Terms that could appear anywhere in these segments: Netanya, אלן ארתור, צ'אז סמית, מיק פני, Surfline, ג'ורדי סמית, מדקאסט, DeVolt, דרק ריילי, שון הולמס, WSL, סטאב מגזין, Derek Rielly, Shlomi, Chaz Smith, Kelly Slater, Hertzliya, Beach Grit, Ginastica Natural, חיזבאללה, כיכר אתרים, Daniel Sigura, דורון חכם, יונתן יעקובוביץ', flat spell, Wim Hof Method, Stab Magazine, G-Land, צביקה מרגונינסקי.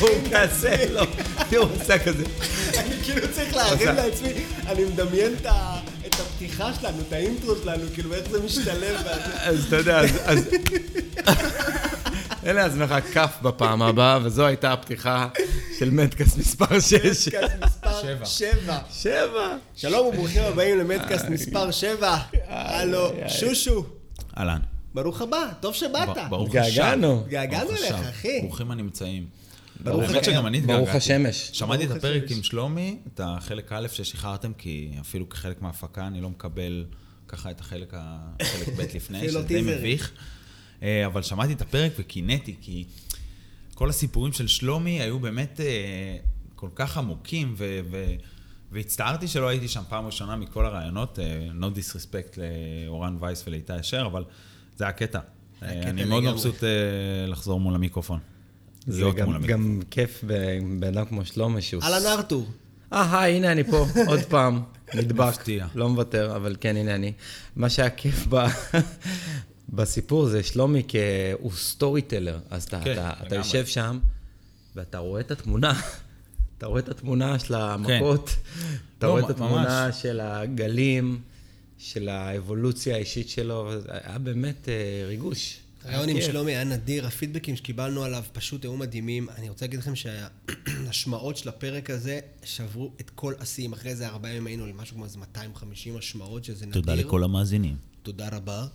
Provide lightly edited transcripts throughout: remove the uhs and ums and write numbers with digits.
הוא כעשה לו, תראו, הוא עושה כזה. אני כאילו צריך להרים לעצמי, אני מדמיין את הפתיחה שלנו, את האינטרו שלנו, כאילו איך זה משתלב. אז אתה יודע, אז... אלה אז נלך כף בפעם הבאה, וזו הייתה הפתיחה של מדקאסט מספר 6. מדקאסט מספר 7. 7. שלום וברוכים הבאים למדקאסט מספר 7. הלו, שושו. אהלן. ברוך הבא, טוב שבאת. געגענו. געגענו אליך, אחי. ברוכים הנמצאים. ברוך השמש. שמעתי את הפרק עם שלומי, את החלק א' ששחררתם, כי אפילו כחלק מההפקה אני לא מקבל ככה את החלק ב' לפני, שזה די מביך. אבל שמעתי את הפרק וקינאתי, כי כל הסיפורים של שלומי היו באמת כל כך עמוקים, והצטערתי שלא הייתי שם פעם ראשונה מכל הרעיונות, no disrespect לאורן וייס ולאיתה ישר, אבל זה הקטע. אני מאוד מבסוט לחזור מול המיקרופון. זה גם כיף בעיניו כמו שלומי שהוא... אלן ארתור. הנה אני פה, עוד פעם, נדבק, לא מוותר, אבל כן, הנה אני. מה שהיה כיף בסיפור זה שלומי הוא סטורי טלר, אז אתה יושב שם ואתה רואה את התמונה, אתה רואה את התמונה של המכות, אתה רואה את התמונה של הגלים, של האבולוציה האישית שלו, היה באמת ריגוש. הרעיון עם שלומי היה נדיר, הפידבקים שקיבלנו עליו פשוט היו מדהימים. אני רוצה להגיד לכם שהשמעות של הפרק הזה שברו את כל השיאים. אחרי זה 4 ימים היינו למשהו כמו אז 250 השמעות, שזה נדיר. תודה לכל המאזינים. תודה רבה.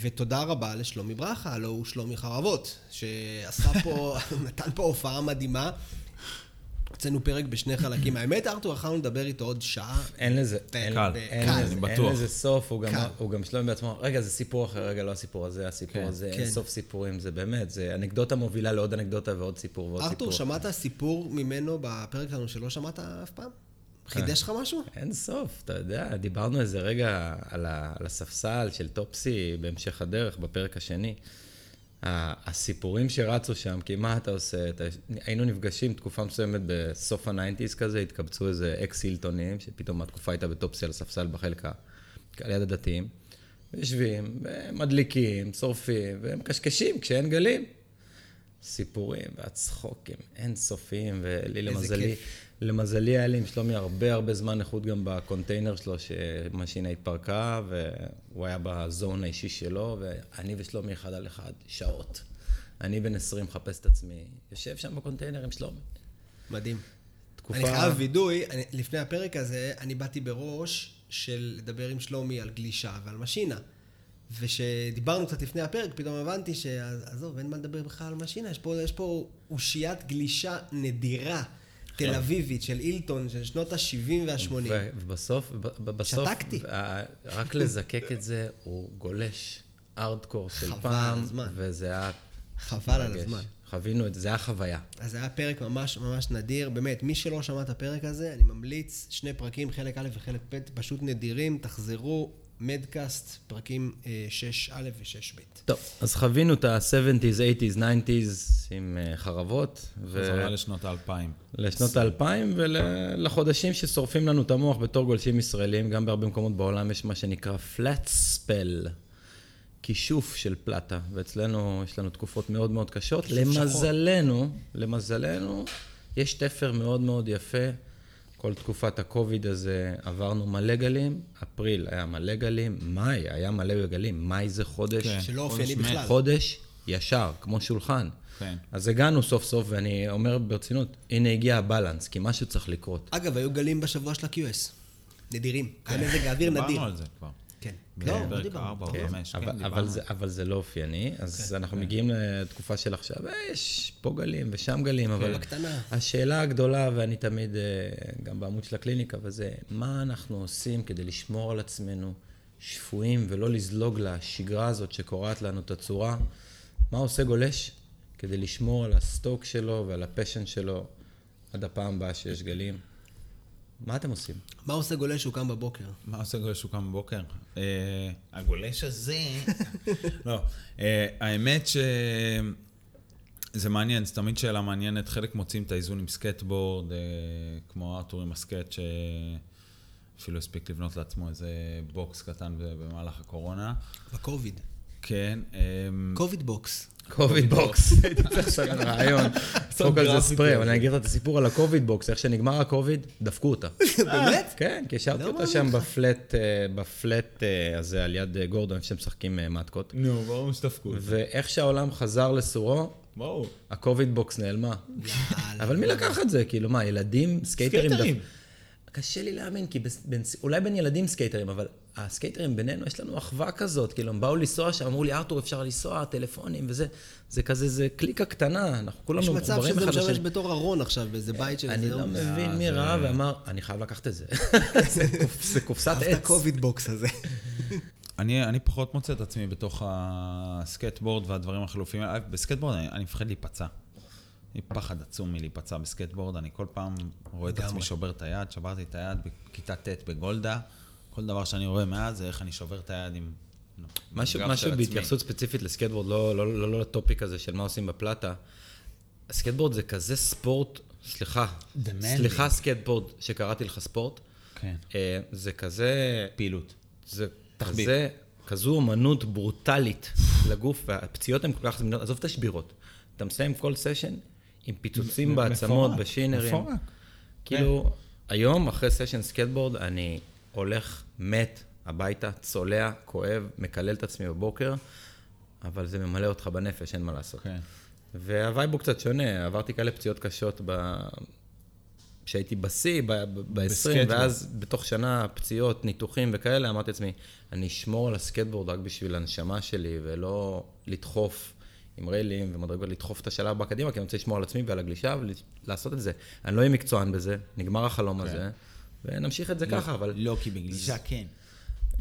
ותודה רבה לשלומי ברכה, הלא הוא שלומי חרבות, שעשה פה, נתן פה הופעה מדהימה. הוצאנו פרק בשני חלקים. האמת, ארתור, אחרנו לדבר איתו עוד שעה. אין לזה, אין לזה סוף, הוא גם שלומי בעצמו, רגע, זה סיפור אחר, רגע, לא הסיפור הזה, הסיפור הזה, אין סוף סיפורים, זה באמת, זה אנקדוטה מובילה לעוד אנקדוטה ועוד סיפור ועוד סיפור. ארתור, שמעת סיפור ממנו בפרק שלנו שלא שמעת אף פעם? חידש לך משהו? אין סוף, אתה יודע, דיברנו איזה רגע על הספסל של טופסי בהמשך הדרך, בפרק השני. הסיפורים שרצו שם, כי מה אתה עושה? היינו נפגשים תקופה מסוימת בסוף ה-90s כזה, התקבצו איזה אקס-הילטונים, שפתאום התקופה הייתה בטופסי על הספסל בחלק על יד הדתיים, יושבים, מדליקים, שורפים, והם קשקשים כשאין גלים. סיפורים והצחוקים אינסופיים, ולי למזלי היה לי עם שלומי הרבה זמן איכות גם בקונטיינר שלו, שמשינה התפרקה, והוא היה בזון האישי שלו, ואני ושלומי אחד על אחד שעות. אני בן 20 מחפש את עצמי, יושב שם בקונטיינר עם שלומי. מדהים. אני חייב וידוי, לפני הפרק הזה, אני באתי בראש של לדבר עם שלומי על גלישה ועל משינה. ושדיברנו קצת לפני הפרק, פתאום הבנתי שעזוב, אין מה לדבר בכלל על משינה, יש פה אושיית גלישה נדירה, תל אביבית, של אילטון, של שנות ה-70 וה-80. ובסוף, שתקתי. רק לזקק את זה, הוא גולש ארדקור של פעם, וזה היה... חבל על הזמן. חווינו את זה, זה היה חוויה. אז זה היה פרק ממש ממש נדיר, באמת, מי שלא שמע את הפרק הזה, אני ממליץ, 2 פרקים, חלק א' וחלק ב', פשוט נדירים, תחזרו, מדקאסט, פרקים 6א' ו6ב'. טוב, אז חווינו את ה-70's, 80's, 90's עם חרבות. חזרה לשנות ה-2000. לשנות ה-2000 ולחודשים ששורפים לנו את המוח בתור גולשים ישראלים, גם בהרבה מקומות בעולם יש מה שנקרא flat spell, כישוף של פלטה, ואצלנו יש לנו תקופות מאוד מאוד קשות. למזלנו, יש תפר מאוד מאוד יפה. כל תקופת הקוביד הזה עברנו מלא גלים, אפריל היה מלא גלים, מאי היה מלא גלים, מאי זה חודש. שלא אופייני בכלל. חודש ישר, כמו שולחן. אז הגענו סוף סוף, ואני אומר ברצינות, הנה הגיע הבלנס, כי משהו צריך לקרות. אגב, היו גלים בשבוע של ה-QS, נדירים. היה מזג האוויר נדיר. דיברנו על זה כבר. כן. לא, לא דיברנו. אבל זה לא אופייני, אז אנחנו מגיעים לתקופה של עכשיו, יש פה גלים ושם גלים, אבל השאלה הגדולה, ואני תמיד גם בעמוד של הקליניקה, וזה מה אנחנו עושים כדי לשמור על עצמנו שפויים ולא לזלוג לשגרה הזאת שקוראת לנו את הצורה, מה עושה גולש כדי לשמור על הסטוק שלו ועל הפשן שלו עד הפעם הבאה שיש גלים? מה אתם עושים? מה עושה גולש שהוא קם בבוקר? מה עושה גולש שהוא קם בבוקר? הגולש הזה... לא, האמת שזה מעניין, זה תמיד שאלה מעניינת, חלק מוצאים את האיזון עם סקטבורד, כמו ארתור עם הסקט שאפילו הספיק לבנות לעצמו איזה בוקס קטן במהלך הקורונה. בקוביד. כן. קוביד בוקס. קוביד בוקס. הייתי צריך לשלם רעיון. פוק על זה ספרי, אבל אני אגיד את הסיפור על הקוביד בוקס, איך שנגמר הקוביד, דפקו אותה. באמת? כן, כי השארתי אותה שם בפלט הזה על יד גורדון, שמשחקים מתקות. נו, ברור שדפקו אותה. ואיך שהעולם חזר לסורו, הקוביד בוקס נעלמה. אבל מי לקח את זה? כאילו מה, ילדים, סקייטרים? קשה לי להאמין, כי אולי בין ילדים סקייטרים, אבל הסקייטרים בינינו, יש לנו אחווה כזאת, כאילו הם באו לנסוע שם, אמרו לי, ארתור, אפשר לנסוע, טלפונים וזה, זה כזה, זה קליקה קטנה, אנחנו כולנו מבררים אחד לשני. יש מצב שזה משמש בתור ארון עכשיו, באיזה בית של... אני לא מבין מי ראה ואמר, אני חייב לקחת את זה. זה קופסת עץ. הקוביד בוקס הזה. אני פחות מוצא את עצמי בתוך הסקייטבורד והדברים החלופיים. בסקייטבורד אני מפחד להיפצע. אני פחד עצום מלהיפצע בסקייטבורד, אני כל פעם רואה את עצמי שובר את היד, שברתי את היד בכיתה ט' בגולדה, כל דבר שאני רואה מאז זה איך אני שובר את היד עם... משהו בהתייחסות ספציפית לסקייטבורד, לא לטופיק הזה של מה עושים בפלטה, הסקייטבורד זה כזה ספורט, סליחה סקייטבורד שקראתי לך ספורט, זה כזה... פעילות. זה כזו אומנות ברוטלית לגוף, והפציעות הן כל כך זמינות, עזוב את השבירות, אתה מסיים כל סשן, עם פיצוצים בעצמות, בשינרים. מפורק. כאילו, היום אחרי סשן סקייטבורד, אני הולך מת הביתה, צולע, כואב, מקלל את עצמי בבוקר, אבל זה ממלא אותך בנפש, אין מה לעשות. והווייב הוא קצת שונה, עברתי כאלה פציעות קשות כשהייתי בסי, ב-20, ואז בתוך שנה פציעות, ניתוחים וכאלה, אמרתי לעצמי, אני אשמור על הסקייטבורד רק בשביל הנשמה שלי, ולא לדחוף. עם ריילים ומדרגות לדחוף את השלב בקדימה, כי אני רוצה לשמור על עצמי ועל הגלישה ולעשות את זה. אני לא אהיה מקצוען בזה, נגמר החלום הזה, ונמשיך את זה ככה, אבל... לא כי בגלישה כן.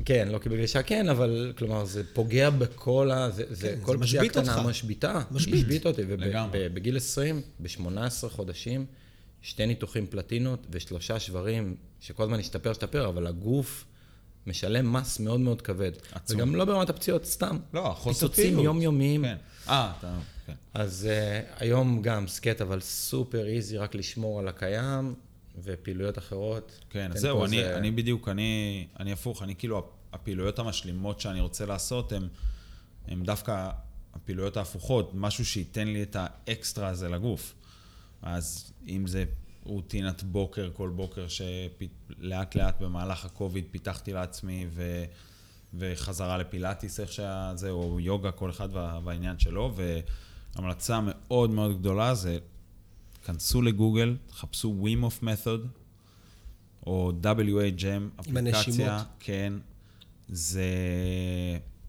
כן, לא כי בגלישה כן, אבל כלומר זה פוגע בכל ה... זה כל פציעה קטנה משביתה. משבית אותי, ובגיל 20, ב-18 חודשים, 2 ניתוחים פלטינות ו3 שברים, שכל הזמן השתפר, אבל הגוף... משלם מס מאוד מאוד כבד. זה גם לא ברמת הפציעות, סתם. לא, פיצוצים יומיומיים. כן. כן. אז היום גם סקט, אבל סופר איזי, רק לשמור על הקיים, ופעילויות אחרות. כן, זהו, אני בדיוק, אני הפוך, אני כאילו, הפעילויות המשלימות שאני רוצה לעשות, הן דווקא הפעילויות ההפוכות, משהו שייתן לי את האקסטרה הזה לגוף. אז אם זה... רוטינת בוקר, כל בוקר שלאט לאט במהלך הקוביד פיתחתי לעצמי וחזרה לפילאטיס, איך שזה, או יוגה, כל אחד והעניין שלו, והמלצה מאוד מאוד גדולה זה, כנסו לגוגל, חפשו Wim Hof Method, או WHM, אפליקציה, כן, זה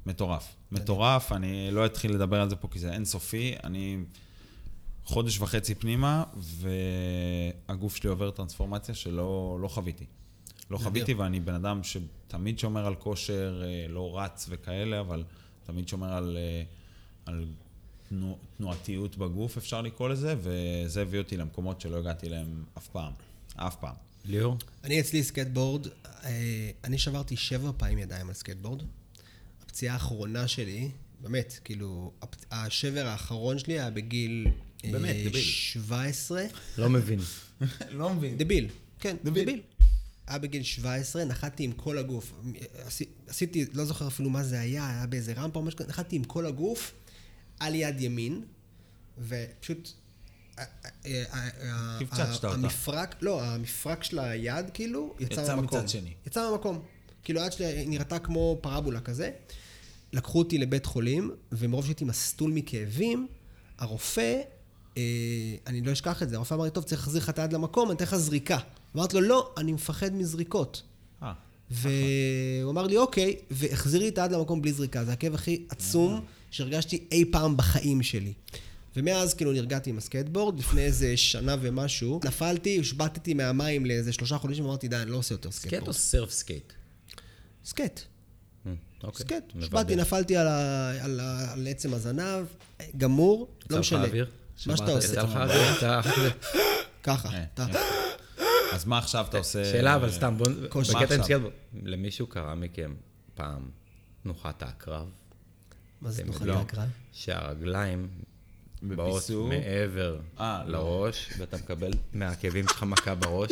מטורף. מטורף, אני לא אתחיל לדבר על זה פה כי זה אינסופי, אני... חודש וחצי פנימה, והגוף שלי עובר טרנספורמציה שלא חוויתי. לא חוויתי, ואני בן אדם שתמיד שומר על כושר, לא רץ וכאלה, אבל תמיד שומר על תנועתיות בגוף, אפשר לקרוא לזה, וזה הביא אותי למקומות שלא הגעתי להם אף פעם. ליאור? אני אצלי סקייטבורד, אני שברתי 7 פעמים ידיים על סקייטבורד. הפציעה האחרונה שלי, באמת, כאילו, השבר האחרון שלי היה בגיל... באמת, דביל. 17. לא מבין. לא מבין. דביל, כן, דביל. היה בגיל 17, נחתתי עם כל הגוף. עשיתי, לא זוכר אפילו מה זה היה, היה באיזה רמפה או משהו, נחתתי עם כל הגוף על יד ימין, ופשוט... קפצצת אותה. לא, המפרק של היד, כאילו, יצא מהמקום. יצא מהמקום. כאילו, היד שלי נראתה כמו פרבולה כזה. לקחו אותי לבית חולים, ומרוב שהייתי מסטול מכאבים, הרופא... אני לא אשכח את זה, הרופא אמר לי, טוב, צריך להחזיר לך את היד למקום, אני אתן לך זריקה. אמרתי לו, לא, אני מפחד מזריקות. והוא אמר לי, אוקיי, והחזיר לי את היד למקום בלי זריקה. זה הכאב הכי עצום שהרגשתי אי פעם בחיים שלי. ומאז כאילו נרגעתי עם הסקייטבורד, לפני איזה שנה ומשהו, נפלתי, השבתתי מהמים לאיזה 3 חודשים, ואמרתי, די, אני לא עושה יותר סקייטבורד. סקייט או סרף סקייט? סקייט. סקייט. השבתתי, נפלתי על עצם הזנב, גמור, לא משנה. מה שאתה עושה? ככה, אתה. אז מה עכשיו אתה עושה? שאלה, אבל סתם, בואו... בקטע עם סקייטבורד. למישהו קרא מכם פעם נוחת העקרב? מה זה נוחת העקרב? שהרגליים בראש, מעבר לראש, ואתה מקבל מהכאבים שלך מכה בראש,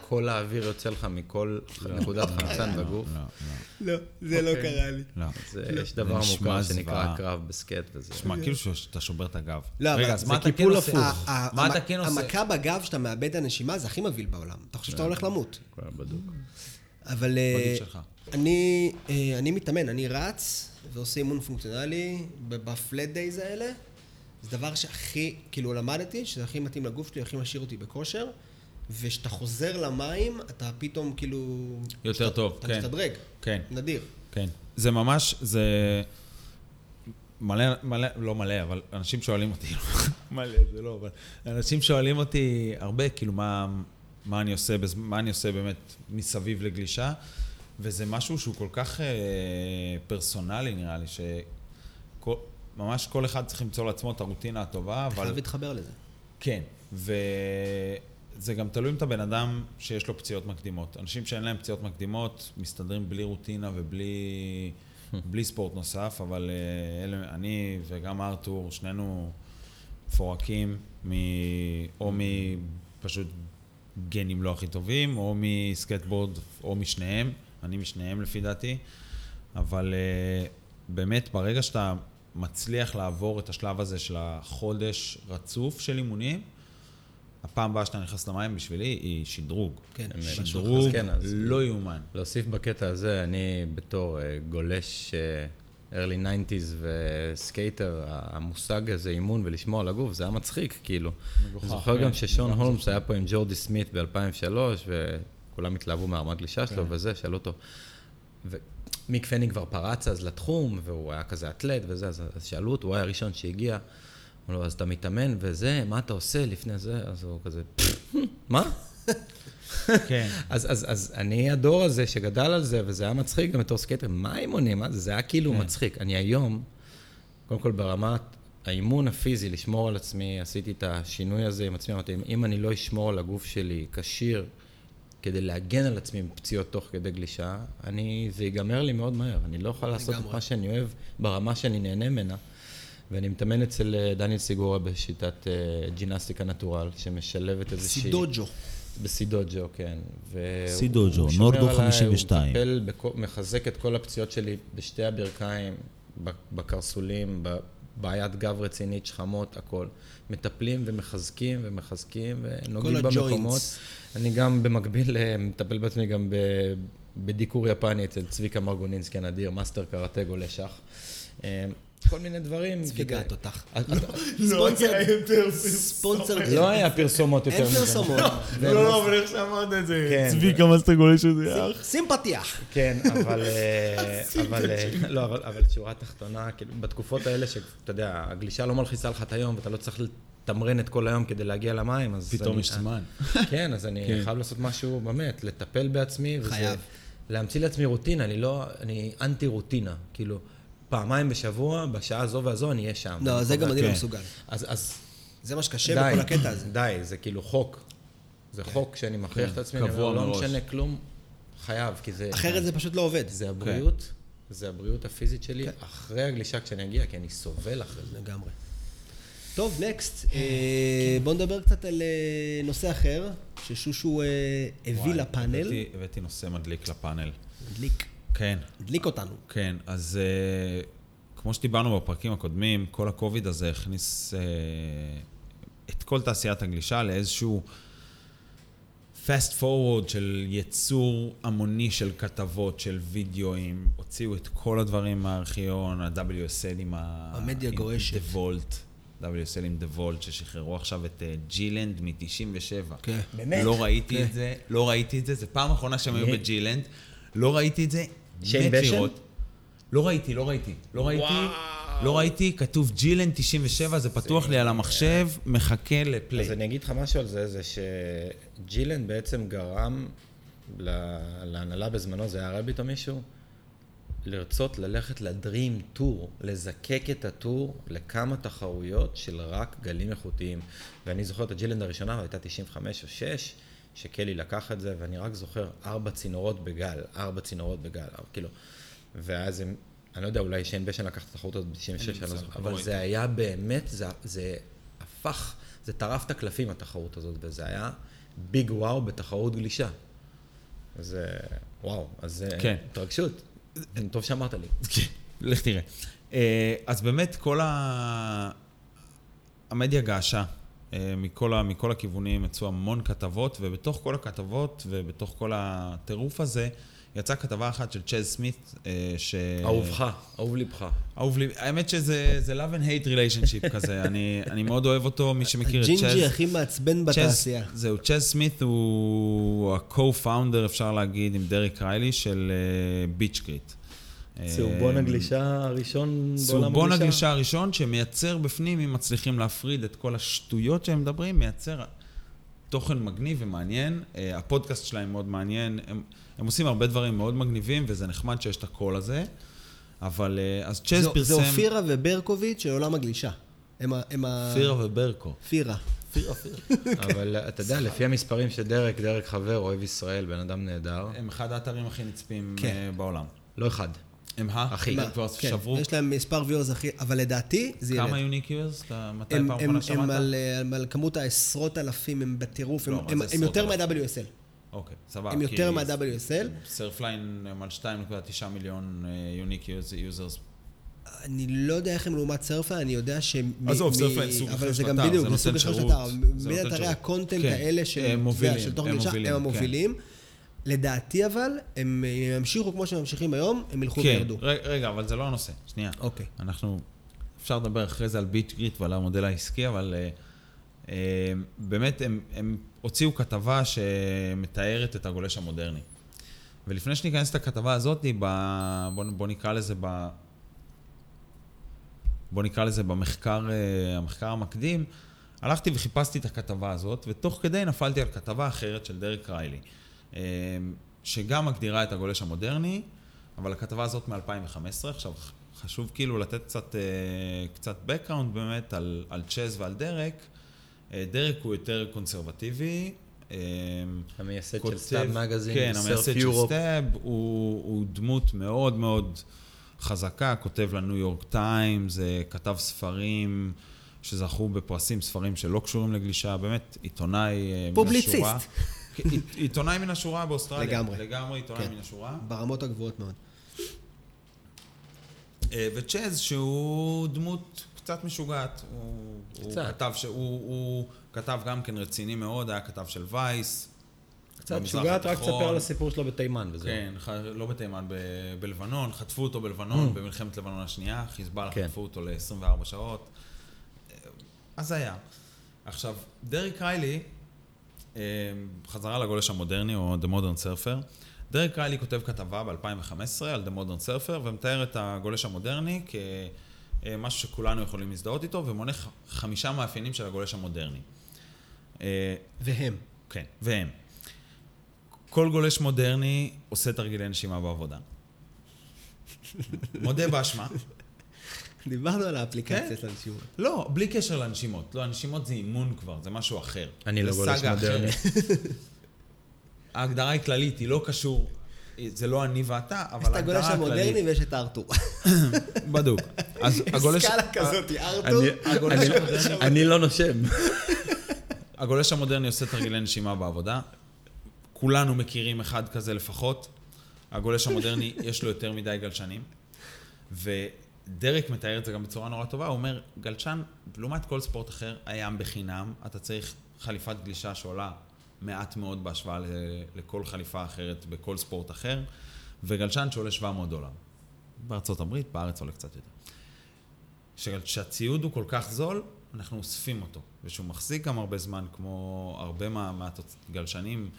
וכל האוויר יוצא לך מכל נקודת חמצן בגוף. לא, זה לא קרה לי. יש דבר מוכר שנקרא קרב בסקט וזה. שמע, כאילו שאתה שובר את הגב. רגע, אז מה אתה כן עושה? המכה בגב שאתה מאבד את הנשימה זה הכי מביל בעולם. אתה חושב שאתה הולך למות. בדוק. אבל אני מתאמן, אני רץ ועושה אימון פונקציונלי בפלט דייז האלה. זה דבר שהכי, כאילו למדתי, שזה הכי מתאים לגוף שלי, הכי משאיר אותי בכושר, ושאתה חוזר למים, אתה פתאום כאילו... יותר טוב, כן. אתה מתדרג, נדיר. כן. זה ממש, זה... מלא, מלא, לא מלא, אבל אנשים שואלים אותי, מלא, זה לא, אבל... אנשים שואלים אותי הרבה, כאילו, מה אני עושה, מה אני עושה באמת מסביב לגלישה, וזה משהו שהוא כל כך פרסונלי, נראה לי, שכל... ממש כל אחד צריך למצוא לעצמו את הרוטינה הטובה, אבל... חייב להתחבר לזה. כן, וזה גם תלוי אם אתה בן אדם שיש לו פציעות מקדימות. אנשים שאין להם פציעות מקדימות מסתדרים בלי רוטינה ובלי ספורט נוסף, אבל אני וגם ארתור, שנינו פורקים, או מפשוט גנים לא הכי טובים, או מסקטבורד, או משניהם, אני משניהם לפי דעתי, אבל באמת ברגע שאתה... מצליח לעבור את השלב הזה של החודש רצוף של אימונים, הפעם הבאה שאתה נכנס למים בשבילי היא שדרוג. כן, שדרוג לא יומן. להוסיף בקטע הזה, אני בתור גולש early 90s וסקייטר, המושג הזה אימון ולשמור על הגוף, זה היה מצחיק כאילו. אני זוכר גם ששון הולמס היה פה עם ג'ורדי סמית ב-2003, וכולם התלהבו מהרמת גלישה שלו וזה, שאלו אותו. מיק פני כבר פרץ אז לתחום, והוא היה כזה אטלט וזה, אז שאלו אותו, הוא היה הראשון שהגיע, אמרו לו, אז אתה מתאמן וזה, מה אתה עושה לפני זה? אז הוא כזה, מה? כן. אז אני הדור הזה שגדל על זה, וזה היה מצחיק גם בתור סקייטר, מה האימונים? מה זה? זה היה כאילו מצחיק. אני היום, קודם כל ברמת האימון הפיזי, לשמור על עצמי, עשיתי את השינוי הזה עם עצמי, אמרתי, אם אני לא אשמור על הגוף שלי כשיר, כדי להגן על עצמי עם פציעות תוך כדי גלישה, זה ייגמר לי מאוד מהר. אני לא יכול לעשות את מה שאני אוהב ברמה שאני נהנה ממנה. ואני מתאמן אצל דניאל סיגורה בשיטת ג'ינסטיקה נטורל, שמשלבת איזושהי... סידוג'ו. בסידוג'ו, כן. סידוג'ו, נורדו 52. הוא מחזק את כל הפציעות שלי בשתי הברכיים, בקרסולים, בעיית גב רצינית, שחמות, הכל. מטפלים ומחזקים ומחזקים ונוגעים במקומות. אני גם במקביל מטפל בעצמי גם בדיקור יפני אצל צביקה מרגונינסקי הנדיר, מאסטר קראטה גולה שח. כל מיני דברים. צביקה תותח. ספונסר. לא היה פרסומות יותר. אין פרסומות. לא, אבל איך שאמרת את זה. צביקה מאסטר גולה שח. סימפתיה. כן, אבל שורה תחתונה, בתקופות האלה שאתה יודע, הגלישה לא מלחיסה לך את היום ואתה לא צריך תמרן את כל היום כדי להגיע למים, אז... פתאום יש זמן. כן, אז אני חייב לעשות משהו באמת, לטפל בעצמי. חייב. להמציא לעצמי רוטינה, אני אנטי רוטינה, כאילו, פעמיים בשבוע, בשעה זו והזו, אני אהיה שם. לא, זה גם מדהים המסוגל. אז... זה מה שקשה בכל הקטע הזה. די, זה כאילו חוק. זה חוק שאני מכריח את עצמי, לא משנה כלום, חייב, כי זה... אחרת זה פשוט לא עובד. זה הבריאות, זה הבריאות הפיזית שלי, אחרי הגלישה כשאני אגיע, כי אני סובל אחרי זה. לגמרי. טוב, נקסט, בואו נדבר קצת על נושא אחר, ששושו הביא לפאנל. הבאתי נושא מדליק לפאנל. מדליק. כן. מדליק אותנו. כן, אז כמו שדיברנו בפרקים הקודמים, כל הקוביד הזה הכניס את כל תעשיית הגלישה לאיזשהו fast forward של ייצור המוני של כתבות, של וידאוים, הוציאו את כל הדברים מהארכיון, ה-WSL עם המדיה גועשת. DeVolt. WSL עם DeVolt, ששחררו עכשיו את G-Land מ-97. כן. באמת? לא ראיתי את זה, לא ראיתי את זה. זה פעם האחרונה שהם היו ב-G-Land. לא ראיתי את זה. שם בשם? לא ראיתי, לא ראיתי. לא ראיתי, לא ראיתי. כתוב G-Land 97, זה פתוח לי על המחשב, מחכה לפלי. אז אני אגיד לך משהו על זה, זה ש-G-Land בעצם גרם להנהלה בזמנו, זה היה רבית או מישהו? לרצות ללכת לדרים טור, לזקק את הטור לכמה תחרויות של רק גלים איכותיים. ואני זוכר את הג'ילנד הראשונה, הייתה 95 או 6, שקלי לקח את זה, ואני רק זוכר 4 צינורות בגל, 4 צינורות בגל, כאילו. ואז אני לא יודע, אולי שאין בשן לקחת תחרות עוד ב-96, אבל זה היה באמת, זה הפך, זה טרף את הקלפים התחרות הזאת, וזה היה ביג וואו בתחרות גלישה. זה וואו, אז זה התרגשות. טוב שאמרת לי. לך תראה. אז באמת כל המדיה געשה, מכל הכיוונים יצאו המון כתבות, ובתוך כל הכתבות ובתוך כל הטירוף הזה, יצאה כתבה אחת של צ'אז סמית, אהובך, אהוב ליבך. אהוב ליבך. האמת שזה love and hate relationship כזה, אני מאוד אוהב אותו, מי שמכיר את צ'אז. הג'ינג'י הכי מעצבן בתעשייה. זהו, צ'אז סמית הוא ה-co-founder, אפשר להגיד, עם דרק ריילי, של ביץ' גריט. צהובון הגלישה הראשון בעולם הגלישה. צהובון הגלישה הראשון שמייצר בפנים, אם מצליחים להפריד את כל השטויות שהם מדברים, מייצר תוכן מגניב ומעניין. הפודקאסט שלהם מאוד מעניין. הם עושים הרבה דברים מאוד מגניבים, וזה נחמד שיש את הקול הזה. אבל אז צ'אז פרסם... זה אופירה וברקוביץ' של עולם הגלישה. פירה וברקו. פירה. אבל אתה יודע, לפי המספרים שדרק, דרק חבר, אוהב ישראל, בן אדם נהדר. הם אחד האתרים הכי נצפים בעולם. לא אחד. הם הכי, כבר שברו. יש להם מספר ויוז הכי, אבל לדעתי זה ילד. כמה יוניק יוז? מתי פעם אחרונה שמעת? הם על כמות העשרות אלפים, הם בטירוף, הם יותר מה-WSL. אוקיי, סבבה. הם יותר מה-WSL. סרפליין הם על 2.9 מיליון יוניק יוזרס. אני לא יודע איך הם לעומת סרפליין, אני יודע שהם... עזוב, סרפליין סוג אחרי שלוש אתר. אבל זה גם בדיוק, זה סוג אחרי שלוש אתר. מאתרי הקונטנט האלה של תוך גלשה, הם המובילים. לדעתי אבל, הם ימשיכו כמו שהם ממשיכים היום, הם ילכו וירדו. כן, רגע, אבל זה לא הנושא, שנייה. אוקיי. אנחנו, אפשר לדבר אחרי זה על ביץ' גריט ועל המודל העסקי, אבל באמת הם הוציאו כתבה שמתארת את הגולש המודרני. ולפני שניכנס את הכתבה הזאת, בוא נקרא לזה במחקר המקדים, הלכתי וחיפשתי את הכתבה הזאת, ותוך כדי נפלתי על כתבה אחרת של דרק ריילי. שגם מגדירה את הגולש המודרני, אבל הכתבה הזאת מ-2015, עכשיו חשוב כאילו לתת קצת background באמת על צ'אז ועל דרק. דרק הוא יותר קונסרבטיבי. המייסד של סטאב מגזין, כן, המייסד של סטאב, הוא דמות מאוד מאוד חזקה, כותב לניו יורק טיימס, כתב ספרים שזכו בפרסים, ספרים שלא קשורים לגלישה, באמת עיתונאי פובליציסט. עיתונאי מן השורה באוסטרליה. לגמרי עיתונאי מן השורה. ברמות הגבוהות מאוד. וצ'אז שהוא דמות קצת משוגעת. הוא כתב גם כן רציני מאוד, היה כתב של וייס. קצת משוגעת, רק תספר על הסיפור שלו בתימן וזה. כן, לא בתימן, בלבנון. חטפו אותו בלבנון, במלחמת לבנון השנייה. חיזבאללה חטפו אותו ל-24 שעות. אז היה. עכשיו, דרק ריילי, חזרה לגולש המודרני או The Modern Surfer. דרק ריילי כותב כתבה ב-2015 על The Modern Surfer ומתאר את הגולש המודרני כמשהו שכולנו יכולים להזדהות איתו ומונה 5 מאפיינים של הגולש המודרני. והם. כן, והם. כל גולש מודרני עושה תרגילי נשימה בעבודה. מודה באשמה. דיברנו על האפליקציות לנשימות. לא, בלי קשר לנשימות. לא, הנשימות זה אימון כבר, זה משהו אחר. אני לא גולש מודרני. ההגדרה היא כללית, היא לא קשור, זה לא אני ואתה, אבל ההגדרה הכללית... יש את הגולש המודרני ויש את ארתור. בדוק. סקאלה כזאת, ארתור. אני לא נושם. הגולש המודרני עושה תרגילי נשימה בעבודה. כולנו מכירים אחד כזה לפחות. הגולש המודרני יש לו יותר מדי גלשנים. דרק מתאר את זה גם בצורה נורא טובה, הוא אומר, גלשן, לעומת כל ספורט אחר, הים בחינם, אתה צריך חליפת גלישה שעולה מעט מאוד בהשוואה לכל חליפה אחרת בכל ספורט אחר, וגלשן שעולה $700. בארצות הברית, בארץ עולה קצת יותר. כשהציוד הוא כל כך זול, אנחנו אוספים אותו, ושהוא מחזיק גם הרבה זמן, כמו הרבה מהגלשנים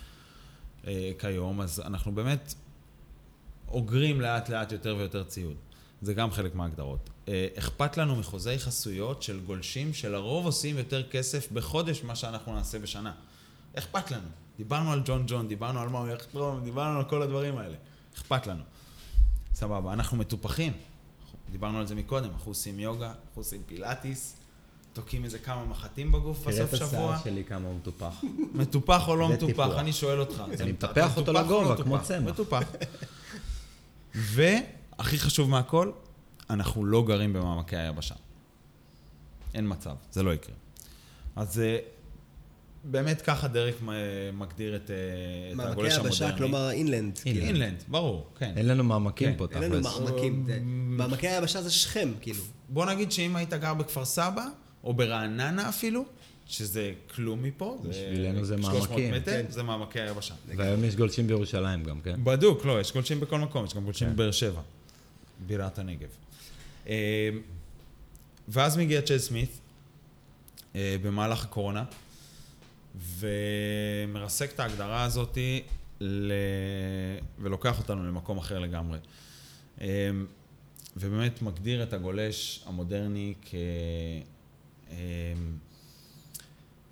כיום, אז אנחנו באמת אוגרים לאט לאט יותר ויותר ציוד. זה גם חלק מההגדרות. אכפת לנו מחוזי חסויות של גולשים שלרוב עושים יותר כסף בחודש מה שאנחנו נעשה בשנה. אכפת לנו. דיברנו על ג'ון, דיברנו על מאו יחטרום, דיברנו על כל הדברים האלה. אכפת לנו. סבבה, אנחנו מטופחים. דיברנו על זה מקודם. אנחנו עושים יוגה, אנחנו עושים פילאטיס, תוקעים איזה כמה מחטים בגוף בסוף שבוע. תראה את הצעה שלי כמה הוא מטופח. מטופח או לא מטופח? אני שואל אותך. אני מטפח אותו לגובה, כמו צמח. הכי חשוב מהכל, אנחנו לא גרים במעמקי היבשה. אין מצב, זה לא יקרה. אז באמת ככה דרק מגדיר את הגולש המודרני. מעמקי הבשה, כלומר אינלנד. אינלנד, ברור, כן. אין לנו מעמקים פה. אין לנו מעמקים. מעמקי הבשה זה שכם, כאילו. בוא נגיד שאם היית גר בכפר סבא, או ברעננה אפילו, שזה כלום מפה. בשבילנו זה מעמקים. 300 מטר, זה מעמקי הבשה. והיום יש גולשים בירושלים גם, כן? בדוק, לא, יש גולשים בכל מקום, יש גם גולשים בבאר שבע, בירת הנגב. ואז מגיע צ'אז סמית, במהלך הקורונה, ומרסק את ההגדרה הזאת ולוקח אותנו למקום אחר לגמרי. ובאמת מגדיר את הגולש המודרני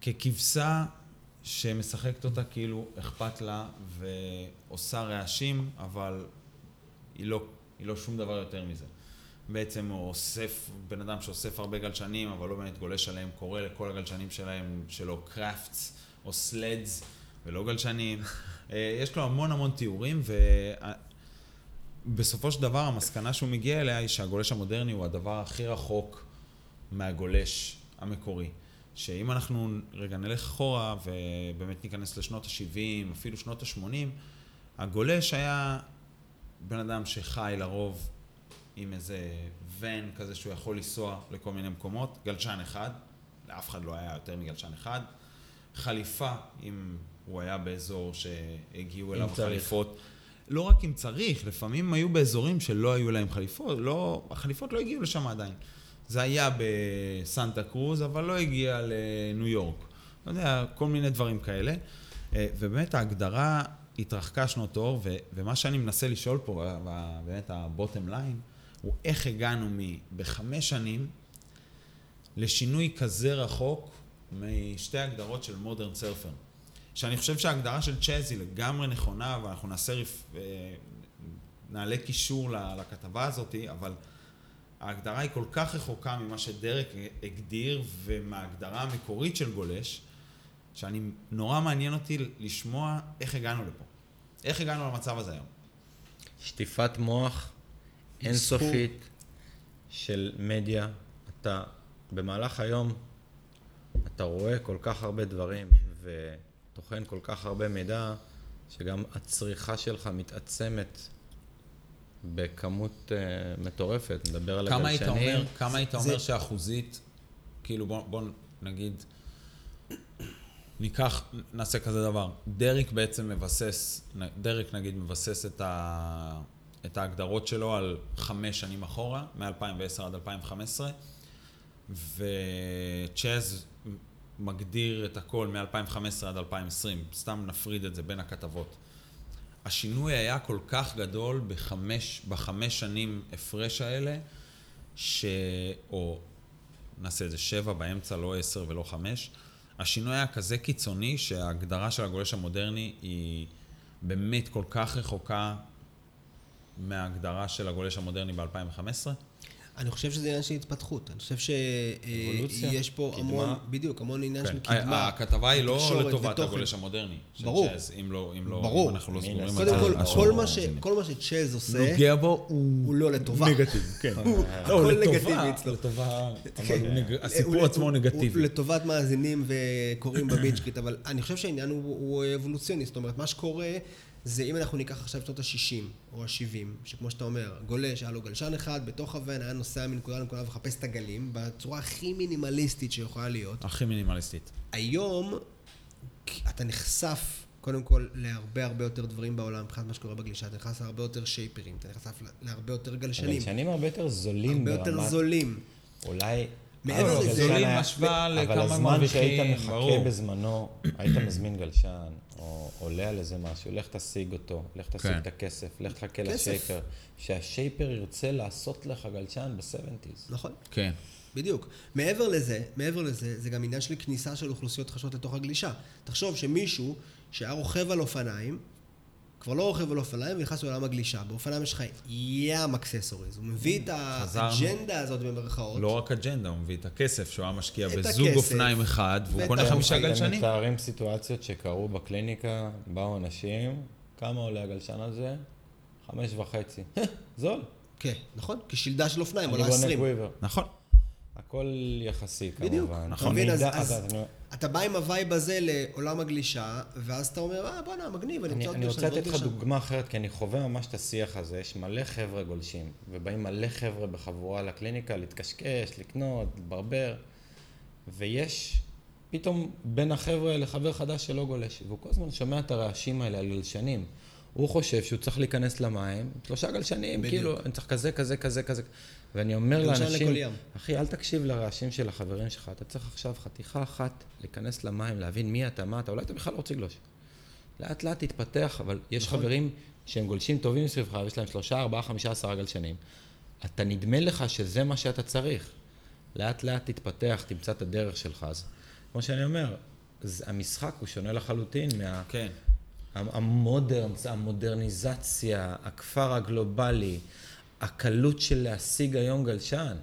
ככבשה שמשחקת אותה כאילו אכפת לה ועושה רעשים, אבל היא לא שום דבר יותר מזה. בעצם הוא אוסף, בן אדם שאוסף הרבה גלשנים, אבל לא באמת גולש עליהם, קורא לכל הגלשנים שלו קראפטס או סלדס ולא גלשנים. יש לו המון תיאורים, ובסופו של דבר המסקנה שהוא מגיע אליה היא שהגולש המודרני הוא הדבר הכי רחוק מהגולש המקורי. שאם אנחנו רגע נלך אחורה ובאמת ניכנס לשנות ה-70, אפילו שנות ה-80, הגולש היה בן אדם שחי לרוב עם איזה ון כזה שהוא יכול לנסוע לכל מיני מקומות, גלשן אחד, לאף אחד לא היה יותר מגלשן אחד, חליפה, אם הוא היה באזור שהגיעו אליו חליפות, לא רק אם צריך, לפעמים היו באזורים שלא היו להם חליפות, החליפות לא הגיעו לשם עדיין. זה היה בסנטה קרוז, אבל לא הגיע לניו יורק. לא יודע, כל מיני דברים כאלה. ובאמת ההגדרה התרחקה שנות אור, ומה שאני מנסה לשאול פה, באמת הבוטם ליין, הוא איך הגענו בחמש שנים לשינוי כזה רחוק משתי הגדרות של מודרן סרפר. שאני חושב שההגדרה של צ'אזי לגמרי נכונה, ואנחנו נעלה קישור לכתבה הזאת, אבל ההגדרה היא כל כך רחוקה ממה שדרק הגדיר ומההגדרה המקורית של גולש, שאני נורא מעניין אותי לשמוע איך הגענו לפה. איך הגענו למצב הזה היום? שטיפת מוח אינסופית של מדיה. אתה במהלך היום, אתה רואה כל כך הרבה דברים ותוכן כל כך הרבה מידע, שגם הצריכה שלך מתעצמת בכמות מטורפת. נדבר על הגלשנים. כמה היית אומר שאחוזית, כאילו בוא נגיד, נעשה כזה דבר. דרק נגיד מבסס את ההגדרות שלו על 5 שנים אחורה, מ-2010 עד 2015, וצ'אז מגדיר את הכל מ-2015 עד 2020, סתם נפריד את זה בין הכתבות. השינוי היה כל כך גדול בחמש שנים הפרש האלה, או נעשה איזה 7 באמצע, לא 10 ולא 5, השינוי היה כזה קיצוני שההגדרה של הגולש המודרני היא באמת כל כך רחוקה מההגדרה של הגולש המודרני ב-2015? אני חושב שזה עניין של התפתחות. אני חושב שיש פה המון, בדיוק, המון עניין של קדמה. הכתבה היא לא לטובת הגולש המודרני. ברור. אם אנחנו לא סגורים על זה. כל מה שצ'אז עושה, נוגע בו הוא לא לטובה. נגטיב, כן. הכל נגטיבי אצלו. לטובה, הסיפור עצמו נגטיבי. לטובת מאזינים וקוראים בביץ' גריט, אבל אני חושב שהעניין הוא אבולוציוני. זאת אומרת, מה שקורה, זה אם אנחנו ניקח עכשיו שנות ה-60 או ה-70, שכמו שאתה אומר, גולש, היה לו גלשן אחד, בתוך הוון היה נוסע מנקודה לנקודה וחפש את הגלים, בצורה הכי מינימליסטית שיכולה להיות. הכי מינימליסטית. היום אתה נחשף, קודם כל, להרבה הרבה יותר דברים בעולם, מבחינת מה שקורה בגלישה, אתה נחשף להרבה יותר שייפרים, אתה נחשף להרבה יותר גלשנים. גלשנים הרבה יותר זולים. הרבה יותר זולים. אולי... גלשן משווה לכמה הזמן שהיית מחכה בזמנו, היית מזמין גלשן, או עולה על איזה משהו, לך תשיג אותו, לך תשיג את הכסף, לך תחכה לשייפר, שהשייפר ירצה לעשות לך גלשן ב-70s. נכון. כן. בדיוק. מעבר לזה, זה גם עניין של כניסה של אוכלוסיות חשות לתוך הגלישה. תחשוב שמישהו שהיה רוכב על אופניים, כבר לא רוכב על אופניים, ונכנס לעולם הגלישה. באופניים יש לך ים אקססוריז. הוא מביא את האג'נדה הזאת במרכאות. לא רק אג'נדה, הוא מביא את הכסף שהוא משקיע בזוג אופניים אחד, והוא קונה 5 גלשנים. הם מתארים סיטואציות שקרו בקליניקה, באו אנשים, כמה עולה הגלשן הזה? 5.5. זול. כן, נכון? כשלדה של אופניים, עולה 20. נכון. הכל יחסי, כמובן. בדיוק. נכון. אז אתה בא עם הווייב הזה לעולם הגלישה, ואז אתה אומר, בוא'נה, מגניב, אני רוצה... אני רוצה לתת לך דוגמה אחרת, כי אני חווה ממש את השיח הזה, יש מלא חבר'ה גולשים, ובאים מלא חבר'ה בחבורה לקליניקה, להתקשקש, לקנות, לברבר, ויש פתאום בין החבר'ה לחבר חדש שלא גולש, והוא כל הזמן שומע את הרעשים האלה על גלשנים. הוא חושב שהוא צריך להיכנס למים, 3 גלשנים, כאילו, אני צריך כזה, כזה, כזה, כזה. ואני אומר לאנשים, אחי, אל תקשיב לרעשים של החברים שלך, אתה צריך עכשיו חתיכה אחת להיכנס למים, להבין מי אתה, מה אתה, אולי אתה בכלל לא רוצה לגלוש. לאט לאט תתפתח, אבל יש חברים שהם גולשים טובים מסביבך, ויש להם 3, 4, 5, 10 גלשנים. אתה נדמה לך שזה מה שאתה צריך. לאט לאט תתפתח, תמצא את הדרך שלך. אז כמו שאני אומר, המשחק הוא שונה לחלוטין מה... המודרניזציה, הכפר הגלובלי, הקלות של להשיג היום גלשן,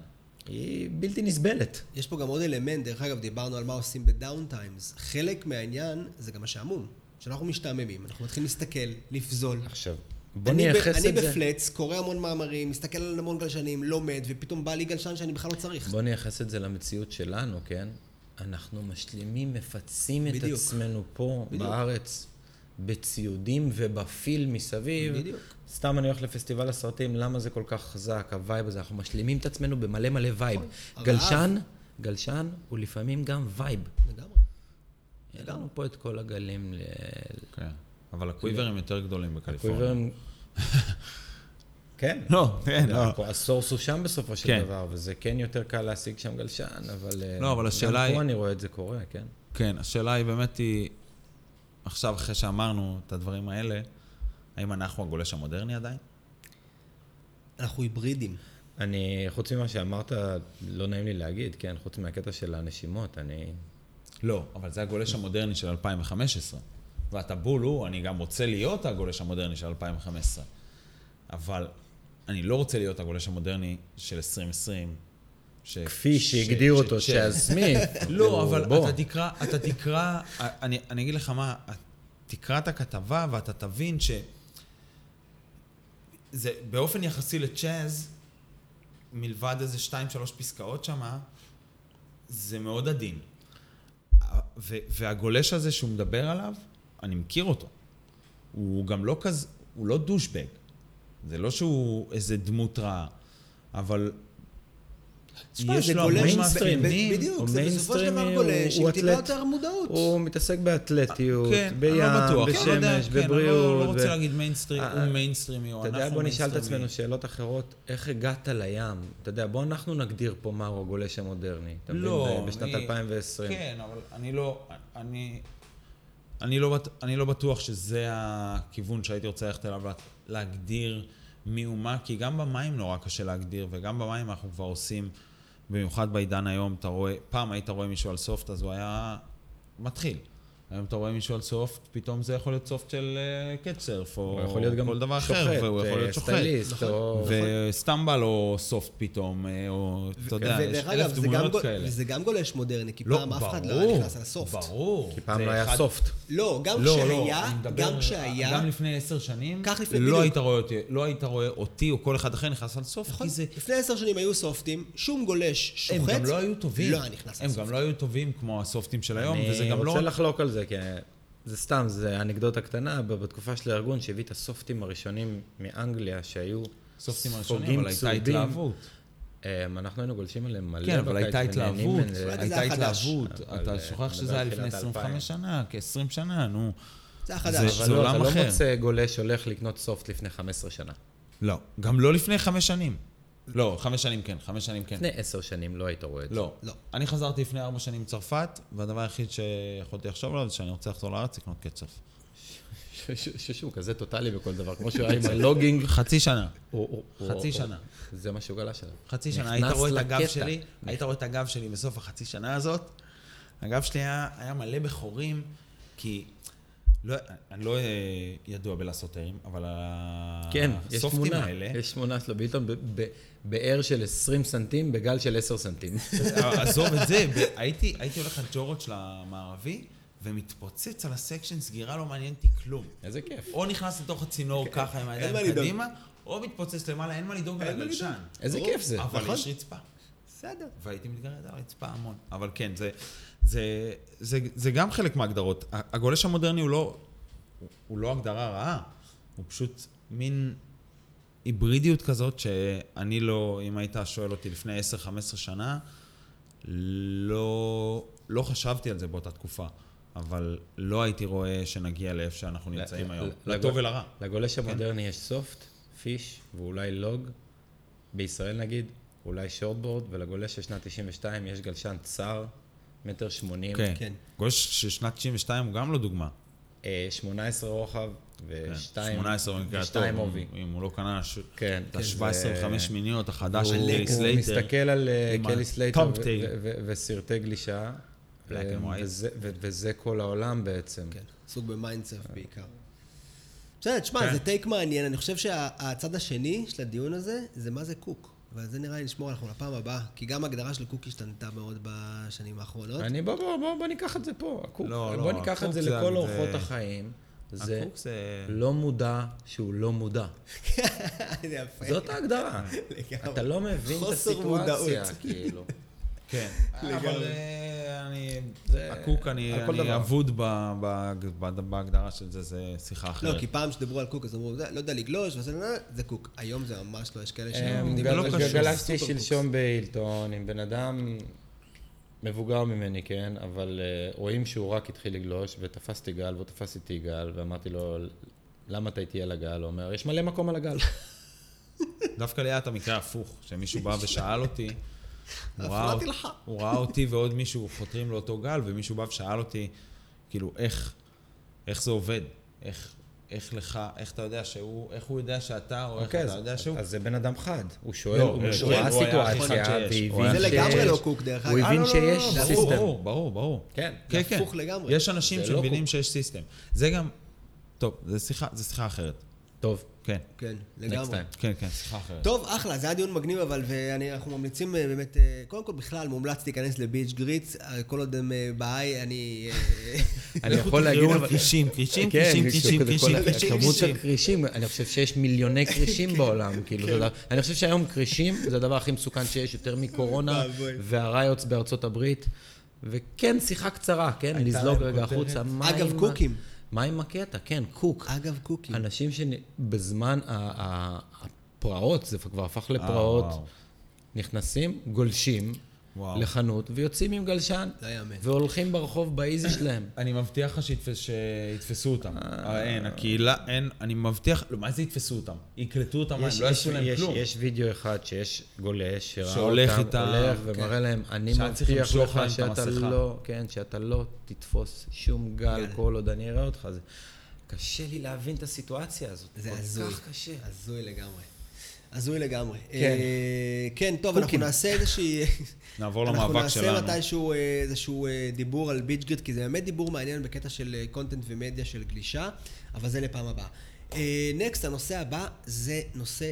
היא בלתי נסבלת. יש פה גם עוד אלמנט, דרך אגב, דיברנו על מה עושים בדאון טיימס. חלק מהעניין זה גם השעמום, שאנחנו משתעממים, אנחנו מתחילים להסתכל, לפזול. עכשיו, בוא נייחס את זה. אני בפלץ, קורא המון מאמרים, מסתכל על המון גלשנים, לומד, ופתאום בא לי גלשן שאני בכלל לא צריך. בוא נייחס את זה למציאות שלנו, כן? אנחנו משלימים, מפצים את עצמנו פה, בארץ. בציודים ובפיל מסביב. בדיוק. סתם אני הולך לפסטיבל הסרטים, למה זה כל כך חזק, הווייב הזה, אנחנו משלימים את עצמנו במלא מלא וייב. גלשן הוא לפעמים גם וייב. לגמרי. ידענו פה את כל הגלים ל... כן, אבל הקוויברים יותר גדולים בקליפורניה. כן. לא, כן, לא. הסורס הוא שם בסופו של דבר, וזה כן יותר קל להשיג שם גלשן, אבל... לא, אבל השאלה היא... גם פה אני רואה את זה קורה, כן. כן, השאלה היא באמת היא... עכשיו, אחרי שאמרנו את הדברים האלה, האם אנחנו הגולש המודרני עדיין? אנחנו היברידים. אני, חוץ ממה שאמרת, לא נעים לי להגיד, כן? חוץ מהקטע של הנשימות, אני... לא, אבל זה הגולש המודרני של 2015. והטבול הוא, אני גם רוצה להיות הגולש המודרני של 2015. אבל אני לא רוצה להיות הגולש המודרני של 2020. כפי שהגדיר אותו, שעזמין. לא, אבל אתה תקרא, אני אגיד לך מה, תקרא את הכתבה ואתה תבין שזה באופן יחסי לצ'אז, מלבד איזה 2-3 פסקאות שמה, זה מאוד עדין. והגולש הזה שהוא מדבר עליו, אני מכיר אותו. הוא גם לא כזה, הוא לא דושבג. זה לא שהוא איזה דמות רעה, אבל... יש לו מיינסטרים, בדיוק, זה בסופו של דבר גולש, עם טיפה יותר מודעות. הוא מתעסק באתלטיות, בים, בשמש, בבריאות. לא רוצה להגיד מיינסטרים, הוא מיינסטרימי. אתה יודע, בוא נשאל את עצמנו שאלות אחרות, איך הגעת לים? אתה יודע, בוא אנחנו נגדיר פה מהו הגולש המודרני. לא, בשנת 2020. כן, אבל אני לא בטוח שזה הכיוון שהייתי רוצה ללכת אליו להגדיר מיהו מה, כי גם במים נורא קשה להגדיר, וגם במים אנחנו כבר עושים... במיוחד בעידן היום, אתה רואה, פעם היית רואה מישהו על סופט, אז הוא היה מתחיל. היום אתה רואה מישהו על סופט, פתאום זה יכול להיות סופט של קטסרף, או כל דבר אחר, והוא יכול להיות שוחט. וסטמבל או סופט פתאום, או אתה יודע, יש 1000 דמויות כאלה. וזה גם גולש מודרני, כי פעם אף אחד לא נכנס על סופט. ברור. כי פעם לא היה סופט. לא, גם כשהיה. גם לפני 10 שנים, לא היית רואה אותי או כל אחד אחר נכנס על סופט. לפני 10 שנים היו סופטים, שום גולש שוחט. הם גם לא היו טובים. הם גם לא היו טובים כמו הסופטים של היום, וזה גם לא... זה, כי זה סתם, זה אנקדוטה קטנה, בתקופה של הארגון שהביא את הסופטים הראשונים מאנגליה שהיו סופטים הראשונים, אבל הייתה התלהבות. אנחנו היינו גולשים עליהם מלא. כן, אבל הייתה התלהבות, אתה שוכח שזה היה לפני 25 שנה, כ-20 שנה, נו. זה החדש. אבל אתה לא מוצא גולש שהולך לקנות סופט לפני 15 שנה. לא, גם לא לפני 5 שנים. לא, 5 שנים כן, 5 שנים כן. לפני 10 שנים לא היית רואה את זה. לא, לא. אני חזרתי לפני 4 שנים צרפת, והדבר היחיד שיכולתי לחשוב עליו זה שאני רוצה לחזור לארץ לקנות קצף. שהוא כזה טוטלי בכל דבר, כמו שהוא היה עם הלוגינג. חצי שנה. זה מה שהוא גלה שלו. חצי שנה, היית רואה את הגב שלי, בסוף החצי שנה הזאת. הגב שלי היה מלא בחורים, כי... אני לא ידוע בלעשותרים, אבל הסופטים האלה... כן, יש שמונה שלו, ביטון בער של 20 סנטים, בגל של 10 סנטים. עזוב את זה, הייתי הולך לג'ורות של המערבי, ומתפוצץ על הסקשן, סגירה לא מעניינתי כלום. איזה כיף. או נכנס לתוך הצינור ככה עם הידיים קדימה, או מתפוצץ למעלה, אין מה לדאוג לגלשן. איזה כיף זה. אבל יש רצפה. בסדר. והייתי מתגרד על הרצפה המון. אבל כן, זה גם חלק מההגדרות. הגולש המודרני הוא לא הגדרה רעה, הוא פשוט מין היברידיות כזאת שאני לא, אם היית שואל אותי לפני 10-15 שנה, לא חשבתי על זה באותה תקופה, אבל לא הייתי רואה שנגיע לאיפה שאנחנו נמצאים היום, לטוב ולרע. לגולש המודרני יש סופט, פיש ואולי לוג, בישראל נגיד, אולי שורטבורד, ולגולש של שנת 92 יש גלשן צר, 1.80 מטר. כן, גולש של שנת 92 הוא גם לא דוגמה. 18 רוחב ו-2 עובי. אם הוא לא קנה את ה-17.5 מיניות החדש של קלי סלייטר. הוא מסתכל על קלי סלייטר וסרטי גלישה. וזה כל העולם בעצם. סוג במיינדסף בעיקר. בסדר, תשמע, זה טייק מעניין. אני חושב שהצד השני של הדיון הזה זה מה זה קוק. וזה נראה לי נשמור עליכם לפעם הבאה, כי גם ההגדרה של קוק השתנתה מאוד בשנים האחרונות. אני בוא ניקח את זה פה. בוא ניקח את זה לכל אורחות החיים. זה לא מודע שהוא לא מודע. זאת ההגדרה. אתה לא מבין את הסיטואציה, כאילו. כן, אבל הקוק אני עבוד בהגדרה של זה, זה שיחה אחרת. לא, כי פעם שדברו על קוק, אז אמרו, לא יודע לגלוש, זה קוק. היום זה ממש לא, יש כאלה שמובדים. גלשתי שלשום בהילטון עם בן אדם מבוגר ממני, כן, אבל רואים שהוא רק התחיל לגלוש, ותפסתי גל, והוא תפס איתי גל, ואמרתי לו, למה אתה איתי על הגל? הוא אומר, יש מלא מקום על הגל. דווקא ליד המקרה הפוך, שמישהו בא ושאל אותי, הוא ראה אותי ועוד מישהו חותרים לאותו גל, ומישהו בא ושאל אותי, כאילו, איך זה עובד? איך אתה יודע שהוא, איך הוא יודע שאתה, או איך אתה יודע שהוא? אז זה בן אדם חד. הוא שואל, הוא רואה סיטואציה, זה לגמרי לא קוק דרך אגב. הוא הבין שיש סיסטם. ברור. כן, הפוך לגמרי. יש אנשים שמבינים שיש סיסטם. זה גם, טוב, זה שיחה אחרת. טוב. כן, לגמרי. כן, שיחה אחרת. טוב, אחלה, זה היה דיון מגניב, אבל אנחנו ממליצים באמת, קודם כל בכלל מומלץ להיכנס לביץ' גריט, כל עוד הם בעי, אני יכול להגיד, אבל... קרישים. כמות של קרישים, אני חושב שיש מיליוני קרישים בעולם, כאילו, אני חושב שהיום קרישים, זה הדבר הכי מסוכן שיש, יותר מקורונה, והראיוץ בארצות הברית, וכן, שיחה קצרה, כן, לזלוג רגע החוצה. אגב, קוקים. מה עם הקטע? כן, קוק. אגב, קוקים. אנשים שבזמן הפרעות, זה כבר הפך לפרעות, נכנסים, גולשים לחנות, ויוצאים עם גלשן, והולכים ברחוב באיזי שלהם. אני מבטיח לך שיתפסו אותם. אין, הקהילה, אין, אני מבטיח, לא, מה זה יתפסו אותם? יקלטו אותם, לא יעשו להם כלום. יש וידאו אחד שיש גולש, שהולך איתם, ומראה להם, אני מבטיח לך שאתה לא, כן, שאתה לא תתפוס שום גל כל עוד, אני אראה אותך. קשה לי להבין את הסיטואציה הזאת. זה הזוי. הזוי לגמרי. כן, טוב, אנחנו נעשה איזושהי... נעבור למאבק שלנו. אנחנו נעשה מתישהו איזשהו דיבור על ביץ' גריט, כי זה באמת דיבור מעניין בקטע של קונטנט ומדיה של גלישה, אבל זה לפעם הבאה. נקסט, הנושא הבא זה נושא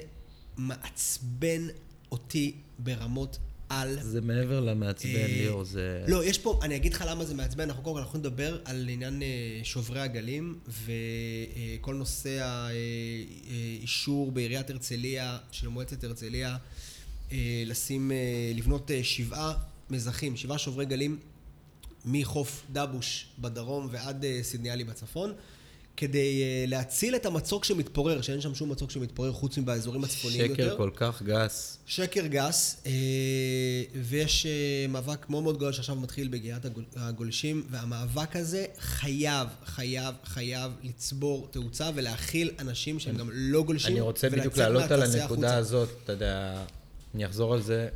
מעצבן אותי ברמות על... זה מעבר למעצבן ליאור, זה... לא, יש פה, אני אגיד לך למה זה מעצבן, אנחנו קודם כל אנחנו נדבר על עניין שוברי הגלים, וכל נושא האישור בעיריית הרצליה, של מועצת הרצליה, לבנות 7 מזחים, 7 שוברי גלים, מחוף דבוש בדרום ועד סידניאלי בצפון, כדי להציל את המצוק שמתפורר, שאין שם שום מצוק שמתפורר חוץ מבאזורים הצפוניים יותר. שקר כל כך גס. שקר גס, ויש מאבק מאוד מאוד גדול שעכשיו מתחיל בגריעת הגולשים, והמאבק הזה חייב לצבור תאוצה ולהכיל אנשים שהם גם לא גולשים. אני רוצה בדיוק לעלות על הנקודה הזאת, אתה יודע, אני אחזור על זה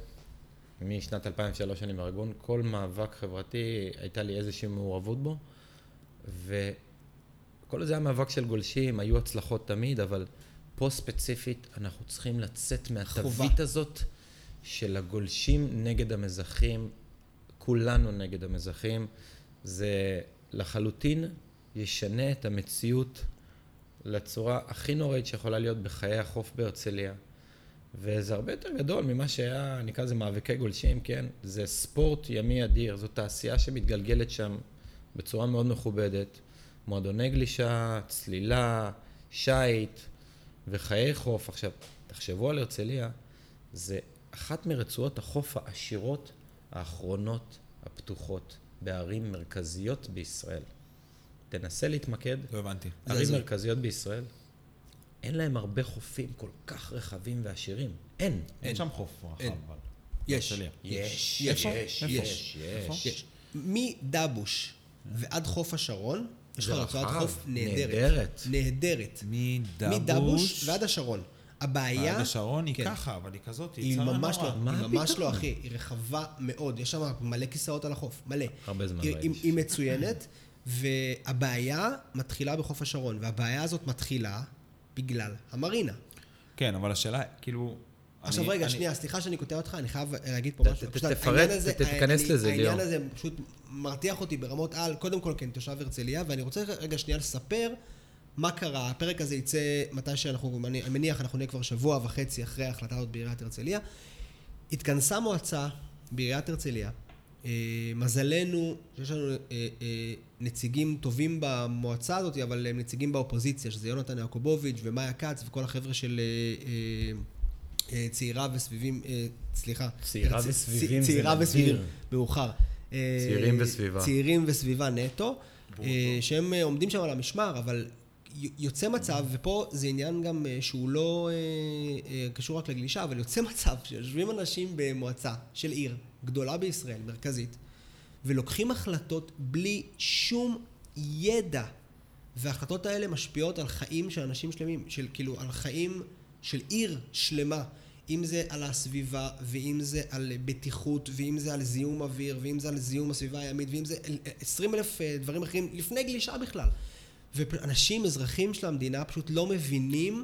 משנת 2003 אני מארגון, כל מאבק חברתי הייתה לי איזושהי מעורבות בו, כל זה היה מאבק של גולשים, היו הצלחות תמיד, אבל פה ספציפית אנחנו צריכים לצאת מהתווית הזאת של הגולשים נגד המזחים, כולנו נגד המזחים. זה לחלוטין ישנה את המציאות לצורה הכי נוראית שיכולה להיות בחיי החוף בהרצליה. וזה הרבה יותר גדול ממה שהיה, נקרא זה מאבקי גולשים, כן? זה ספורט ימי אדיר, זו תעשייה שמתגלגלת שם בצורה מאוד מכובדת, מועדוני גלישה, צלילה, שייט וחיי חוף. עכשיו, תחשבו על הרצליה, זה אחת מרצועות החוף העשירות האחרונות הפתוחות בערים מרכזיות בישראל. תנסה להתמקד. לא הבנתי. ערים מרכזיות בישראל, אין להם הרבה חופים כל כך רחבים ועשירים. אין. אין שם חוף רחב. יש. יש. יש. יש. יש. מדבוש ועד חוף השרון, יש לך רצועת חוף נהדרת. נהדרת. מדבוש ועד השרון. הבעיה... עד השרון היא ככה, אבל היא כזאת, היא ממש לא, היא ממש לא, אחי. היא רחבה מאוד. יש שם מלא כיסאות על החוף. מלא. הרבה זמן בעיש. היא מצוינת, והבעיה מתחילה בחוף השרון, והבעיה הזאת מתחילה בגלל המרינה. כן, אבל השאלה, כאילו... עכשיו רגע, שנייה, סליחה שאני כותב אותך, אני חייב להגיד פה משהו. תפרט, תתכנס לזה, ליאור. העניין הזה פשוט מרתיח אותי ברמות על, קודם כל כן, תושב הרצליה, ואני רוצה רגע שנייה לספר מה קרה. הפרק הזה יצא מתי שאנחנו, אני מניח, אנחנו נהיה כבר שבוע וחצי אחרי ההחלטה עוד בעיריית הרצליה. התכנסה מועצה בעיריית הרצליה. מזלנו, שיש לנו נציגים טובים במועצה הזאת, אבל הם נציגים באופוזיציה, שזה יונתן יעקובוביץ' ומאיה כץ וכל החבר'ה של צעירה וסביבים, סליחה. צעירה וסביבים זה נדיר. מאוחר. צעירים וסביבה. צעירים וסביבה נטו, שהם עומדים שם על המשמר, אבל יוצא מצב, ופה זה עניין גם שהוא לא קשור רק לגלישה, אבל יוצא מצב שיושבים אנשים במועצה של עיר גדולה בישראל, מרכזית, ולוקחים החלטות בלי שום ידע, וההחלטות האלה משפיעות על חיים של אנשים שלמים, של כאילו על חיים של עיר שלמה, אם זה על הסביבה, ואם זה על בטיחות, ואם זה על זיהום אוויר, ואם זה על זיהום הסביבה הימית, ואם זה 20,000 דברים אחרים לפני גלישה בכלל. ואנשים, אזרחים של המדינה, פשוט לא מבינים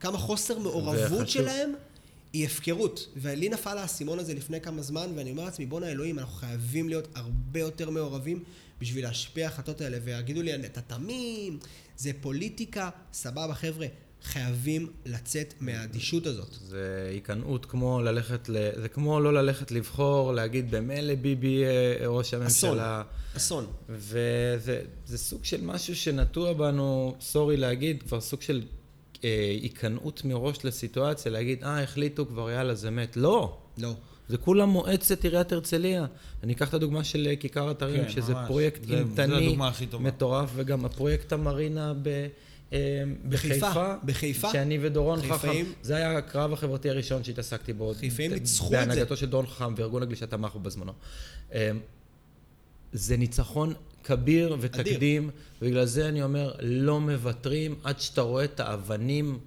כמה חוסר מעורבות שלהם היא הפקרות. ואלי נפל הסימון הזה לפני כמה זמן, ואני אומר לעצמי, בונה אלוהים, אנחנו חייבים להיות הרבה יותר מעורבים בשביל להשפיע החלטות האלה, ויגידו לי, אתה תמים, זה פוליטיקה, סבבה חבר'ה, חייבים לצאת מהאדישות הזאת. זה היקנאות כמו ללכת, זה כמו לא ללכת לבחור, להגיד במילא ביבי ראש הממשלה. אסון. וזה סוג של משהו שנטוע בנו, סורי להגיד, כבר סוג של היקנאות מראש לסיטואציה, להגיד, החליטו כבר, יאללה, זה מת. לא. לא. זה כולה מועצת עיריית הרצליה. אני אקח את הדוגמה של כיכר אתרים, כן, שזה ממש. פרויקט אימתני, מטורף, וגם הפרויקט המרינה בחיפה, שאני ודורון חכם, זה היה הקרב החברתי הראשון שהתעסקתי בו, בהנהגתו של דורון חכם וארגון הגלישה תמך בו בזמנו. זה ניצחון כביר ותקדים, ובגלל זה אני אומר, לא מוותרים עד שאתה רואה את האבנים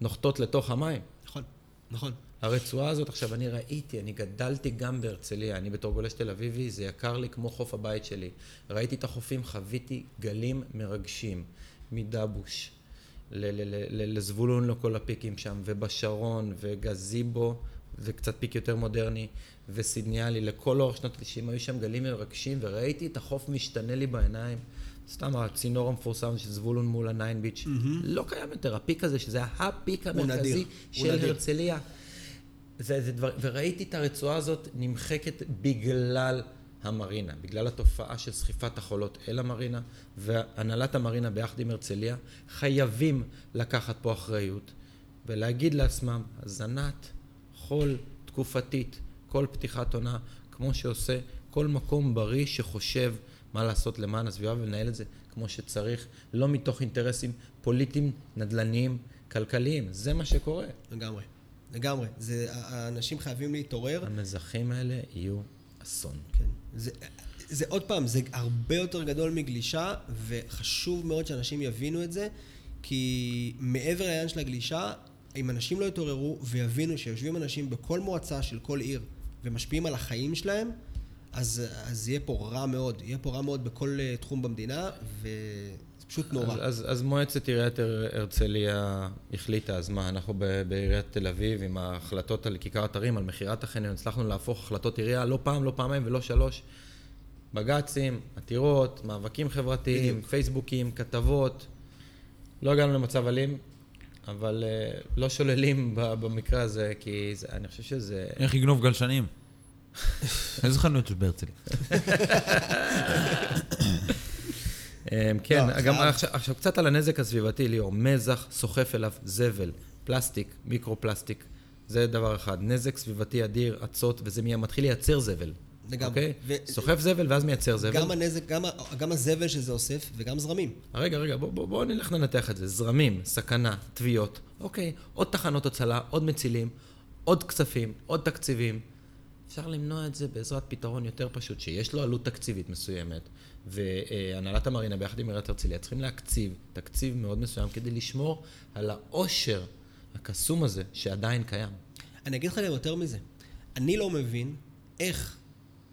נוחתות לתוך המים. נכון, נכון. הרצועה הזאת, עכשיו אני ראיתי, אני גדלתי גם בהרצליה, אני בתור גולש תל אביבי, זה יקר לי כמו חוף הבית שלי. ראיתי את החופים, חוויתי גלים מרגשים. מדבוש, לזבולון לו כל הפיקים שם, ובשרון, וגזיבו, וקצת פיק יותר מודרני, וסידניאלי, לכל אורך שנות 90, היו שם גלים מרגשים, וראיתי את החוף משתנה לי בעיניים, סתם הצינור המפורסם של זבולון מול הניין ביץ', לא קיים יותר, הפיק הזה, שזה הפיק המרכזי של הרצליה, וראיתי את הרצועה הזאת נמחקת בגלל המרינה, בגלל התופעה של סחיפת החולות אל המרינה, והנהלת המרינה ביחד עם הרצליה, חייבים לקחת פה אחריות, ולהגיד לעצמם, הזנת חול תקופתית, כל פתיחת עונה, כמו שעושה כל מקום בריא שחושב מה לעשות למען הסביבה, ולנהל את זה כמו שצריך, לא מתוך אינטרסים פוליטיים, נדלניים, כלכליים. זה מה שקורה. לגמרי, לגמרי. האנשים חייבים להתעורר. המזכים האלה יהיו אסון. כן. זה עוד פעם, זה הרבה יותר גדול מגלישה, וחשוב מאוד שאנשים יבינו את זה, כי מעבר לעניין של הגלישה, אם אנשים לא יתעוררו ויבינו שיושבים אנשים בכל מועצה של כל עיר, ומשפיעים על החיים שלהם, אז יהיה פה רע מאוד, יהיה פה רע מאוד בכל תחום במדינה, וזה פשוט נורא. אז מועצת עיריית הרצליה החליטה, אז מה, אנחנו בעיריית תל אביב עם ההחלטות על כיכר אתרים, על מכירת החניון, הצלחנו להפוך החלטות עירייה, לא פעם, לא פעמיים ולא שלוש, בגצים, עתירות, מאבקים חברתיים, בדיוק. פייסבוקים, כתבות. לא הגענו למצב אלים, אבל לא שוללים במקרה הזה, כי אני חושב שזה... איך יגנוב גלשנים? איזו חנות של ברצלי. כן, גם עכשיו קצת על הנזק הסביבתי, ליאור, מזח, סוחף אליו, זבל, פלסטיק, מיקרו-פלסטיק, זה דבר אחד. נזק סביבתי אדיר, עצות, וזה מתחיל לייצר זבל. לגמרי. סוחף זבל ואז מייצר זבל. גם הנזק, גם הזבל שזה אוסף, וגם זרמים. רגע, בואו נלך לנתח את זה. זרמים, סכנה, תביעות, אוקיי, עוד תחנות הצלה, עוד מצילים, עוד כספים, עוד תקציבים. אפשר למנוע את זה בעזרת פתרון יותר פשוט, שיש לו עלות תקציבית מסוימת, והנהלת המרינה ביחד עם עיריית הרצליה צריכים להקציב, תקציב מאוד מסוים, כדי לשמור על העושר הקסום הזה שעדיין קיים. אני אגיד לך גם יותר מזה. אני לא מבין איך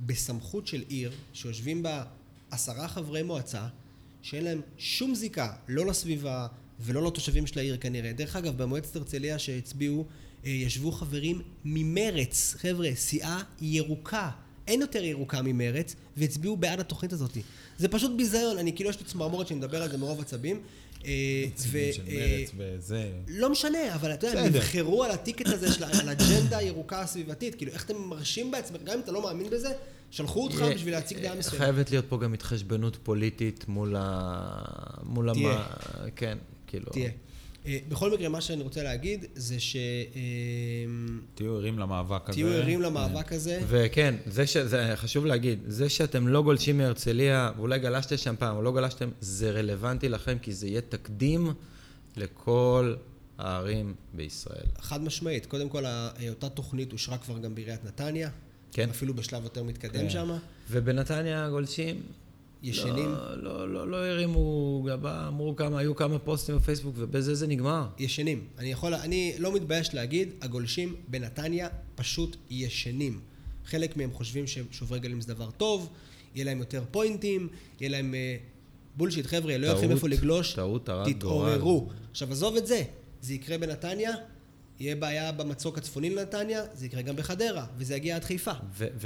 בסמכות של עיר, שיושבים בה 10 חברי מועצה, שאין להם שום זיקה, לא לסביבה ולא לתושבים של העיר כנראה. דרך אגב, במועצת הרצליה שהצביעו, ישבו חברים ממרץ, חבר'ה, סיעה ירוקה, אין יותר ירוקה ממרץ, והצביעו בעד התוכנית הזאת. זה פשוט ביזיון, אני כאילו יש לי צמרמורת שנדבר על זה מרוב עצבים. עצבים של מרץ וזה... לא משנה, אבל אתה יודע, נבחרו על הטיקט הזה, על האג'נדה הירוקה הסביבתית, כאילו איך אתם מרשים בעצמך, גם אם אתה לא מאמין בזה, שלחו אותך בשביל להציג דעה מסוים. חייבת להיות פה גם התחשבנות פוליטית מול ה... תהיה. כן, כאילו... תהיה. בכל מקרה, מה שאני רוצה להגיד זה ש... תהיו ערים למאבק הזה. וכן, זה חשוב להגיד, זה שאתם לא גולשים מהרצליה, ואולי גלשתם שם פעם, או לא גלשתם, זה רלוונטי לכם, כי זה יהיה תקדים לכל הערים בישראל. חד משמעית. קודם כל, אותה תוכנית הושרה כבר גם בעיריית נתניה. כן. אפילו בשלב יותר מתקדם שם. ובנתניה גולשים... ישנים. לא הרימו גבה, אמרו כמה, היו כמה פוסטים בפייסבוק, ובזה זה נגמר. ישנים. אני לא מתבייש להגיד, הגולשים בנתניה פשוט ישנים. חלק מהם חושבים ששוברי גלים זה דבר טוב, יהיה להם יותר פוינטים, יהיה להם בולשיט, חבר'ה, לא יודעים איפה לגלוש, תתעוררו. עכשיו, עזוב את זה. זה יקרה בנתניה, יהיה בעיה במצוק הצפוני לנתניה, זה יקרה גם בחדרה, וזה יגיע עד חיפה.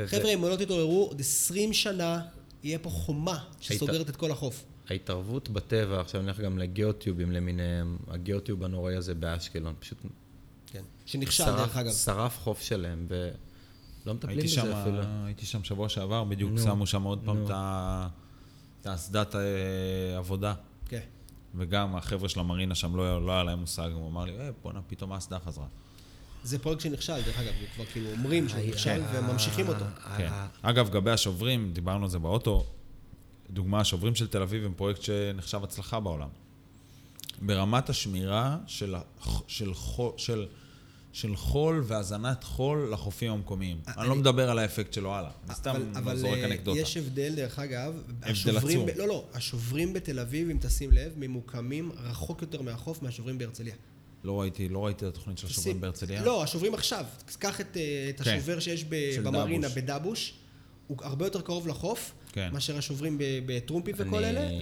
חבר'ה, אם לא תתעוררו, עוד 20 שנה יהיה פה חומה שסוגרת את כל החוף. ההתערבות בטבע, עכשיו נלך גם לגיאוטיובים למיניהם, הגיאוטיוב הנוראי הזה באשקלון, פשוט... כן, שנכשל דרך אגב. שרף חוף שלהם, ולא מטפלים בזה אפילו. הייתי שם שבוע שעבר, בדיוק שמו שם עוד פעם את הסדת העבודה. כן. וגם החבר'ה של המרינה שם לא היה להם מושג, הוא אמר לי, בוא'נה, פתאום הסדה חזרה. זה פרויקט שנכשל, דרך אגב, כבר כאילו אומרים שנכשל וממשיכים אותו. אגב, גבי השוברים, דיברנו על זה באוטו, דוגמה, השוברים של תל אביב הם פרויקט שנחשב הצלחה בעולם. ברמת השמירה של חול והזנת חול לחופים המקומיים. אני לא מדבר על האפקט שלו הלאה, אני סתם זורק אנקדוטה. יש הבדל, דרך אגב, השוברים בתל אביב, אם תשים לב, ממוקמים רחוק יותר מהחוף מהשוברים בהרצליה. לא ראיתי את התוכנית של השוברים בהרצליה. לא, השוברים עכשיו. קח את השובר שיש במרינה, בדבוש. הוא הרבה יותר קרוב לחוף, מאשר השוברים בטרומפי וכל אלה,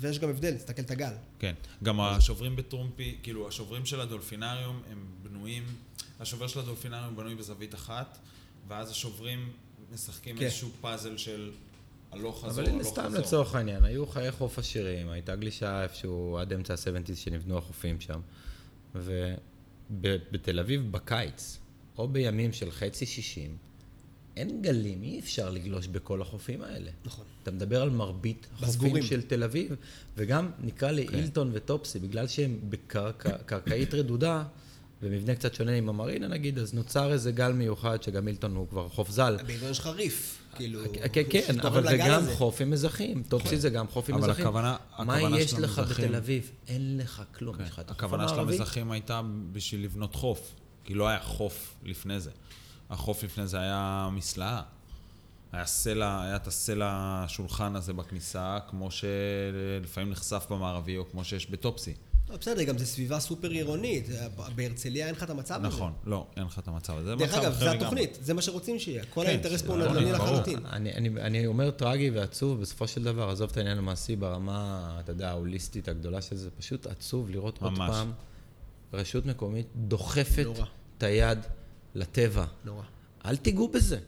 ויש גם הבדל, תסתכל את הגל. כן, גם השוברים בטרומפי, כאילו השוברים של הדולפינריום הם בנויים, השובר של הדולפינריום בנוי בזווית אחת, ואז השוברים משחקים איזשהו פאזל של... אבל סתם לצורך העניין, היו חיי חוף עשירים, הייתה גלישה איפשהו עד אמצע ה-70s שנבנו החופים שם, ובתל אביב בקיץ, או בימים של חצי 60, אין גלים, אי אפשר לגלוש בכל החופים האלה. נכון. אתה מדבר על מרבית חופים של תל אביב, וגם נקרא לאילטון וטופסי, בגלל שהם בקרקעית רדודה, במבנה קצת שונה עם המרינה נגיד, אז נוצר איזה גל מיוחד, שגם אילטון הוא כבר חוף זל. באילטון יש חריף. כן, אבל זה גם חוף עם מזחים. טופסי זה גם חוף עם מזחים. מה יש לך בתל אביב? אין לך כלום. הכוונה של המזחים הייתה בשביל לבנות חוף, כי לא היה חוף לפני זה. החוף לפני זה היה מסלעה. היה את הסלע השולחן הזה בכניסה, כמו שלפעמים נחשף במערבי, או כמו שיש בטופסי. בסדר, גם זה סביבה סופר עירונית. בהרצליה אין לך את המצב הזה. נכון, לא, אין לך את המצב הזה. דרך אגב, זה התוכנית, זה מה שרוצים שיהיה. כל האינטרס פה הוא נדלני לחלוטין. אני אומר טרגי ועצוב, בסופו של דבר, עזוב את העניין המעשי ברמה, אתה יודע, ההוליסטית הגדולה של זה, פשוט עצוב לראות עוד פעם רשות מקומית דוחפת את היד לטבע. אל תיגעו בזה.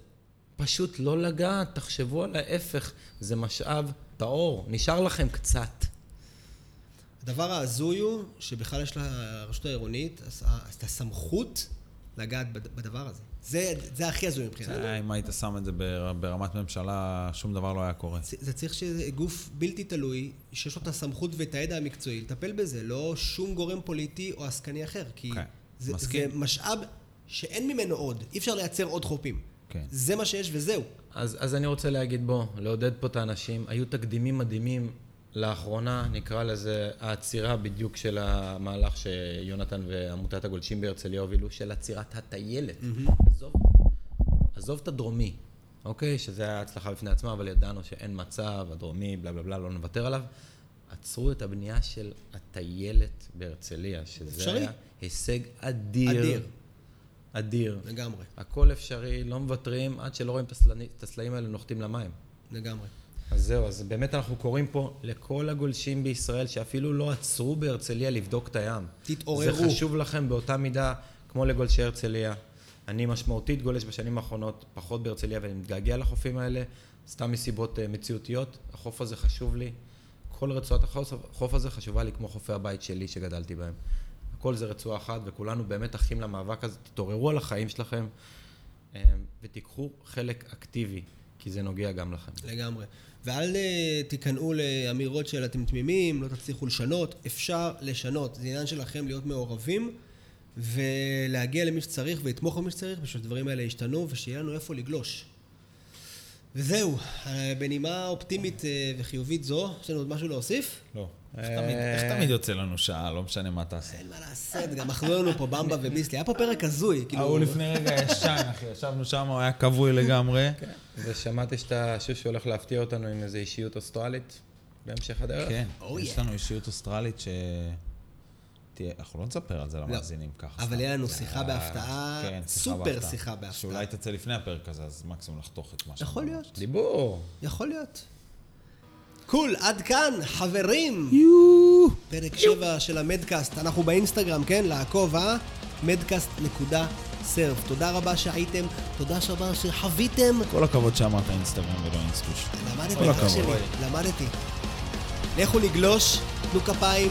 פשוט לא לגעת, תחשבו על ההפך, זה משאב טהור, נשאר לכם קצת. הדבר ההזוי הוא שבכלל יש לרשות העירונית, אז את הסמכות לגעת בדבר הזה. זה הכי הזוי מבחינת. אם היית שם את זה ברמת ממשלה, שום דבר לא היה קורה. זה צריך שגוף בלתי תלוי, שיש לו את הסמכות ואת הידע המקצועי, לטפל בזה, לא שום גורם פוליטי או עסקני אחר, כי זה משאב שאין ממנו עוד, אי אפשר לייצר עוד חופים. זה מה שיש וזהו. אז אני רוצה להגיד בו, לעודד פה את האנשים, היו תקדימים מדהימים, לאחרונה נקרא לזה העצירה בדיוק של המהלך שיונתן ועמותת הגולשים בהרצליה הובילו, של עצירת הטיילת. עזוב את הדרומי, אוקיי? שזה היה הצלחה בפני עצמה, אבל ידענו שאין מצב, הדרומי, בלה בלה בלה, לא נוותר עליו. עצרו את הבנייה של הטיילת בהרצליה, שזה היה הישג אדיר. אדיר. לגמרי. הכל אפשרי, לא מוותרים, עד שלא רואים את הסלעים האלה נוחתים למים. לגמרי. אז זהו, אז באמת אנחנו קוראים פה לכל הגולשים בישראל שאפילו לא עצרו בהרצליה לבדוק את הים. תתעוררו. זה חשוב לכם באותה מידה כמו לגולשי הרצליה. אני משמעותית גולש בשנים האחרונות פחות בהרצליה ואני מתגעגע לחופים האלה, סתם מסיבות מציאותיות. החוף הזה חשוב לי. כל רצועת החוף הזה חשובה לי כמו חופי הבית שלי שגדלתי בהם. הכל זה רצועה אחת וכולנו באמת אחים למאבק הזה. תתעוררו על החיים שלכם ותיקחו חלק אקטיבי. כי זה נוגע גם לכם. לגמרי. ואל תיכנעו לאמירות של אתם תמימים, לא תצליחו לשנות, אפשר לשנות. זה עניין שלכם להיות מעורבים, ולהגיע למי שצריך, ולתמוך במי שצריך, בשביל הדברים האלה ישתנו, ושיהיה לנו איפה לגלוש. וזהו, בנימה אופטימית וחיובית זו, יש לנו עוד משהו להוסיף? לא. איך תמיד יוצא לנו שעה, לא משנה מה תעשה. אין מה לעשות, גם אכלו לנו פה במבה וביסלי, היה פה פרק הזוי. הוא לפני רגע ישן, אחי, ישבנו שם, הוא היה כבוי לגמרי. ושמעתי שאתה שוב שהולך להפתיע אותנו עם איזו אישיות אוסטרלית בהמשך הדרך. כן, יש לנו אישיות אוסטרלית ש... אנחנו לא נספר על זה למאזינים ככה. אבל היה לנו שיחה בהפתעה, סופר שיחה בהפתעה. שאולי תצא לפני הפרק הזה, אז מקסימום לחתוך את מה שם. יכול להיות. דיבור. יכול להיות. קול, עד כאן, חברים. פרק 7 של המדקאסט. אנחנו באינסטגרם, כן? לעקוב, מדקאסט.surf. תודה רבה שהייתם, תודה רבה שחוויתם. כל הכבוד שאמרת אינסטגרם ולא אינסטוש. למדתי. לכו לגלוש, תנו כפיים.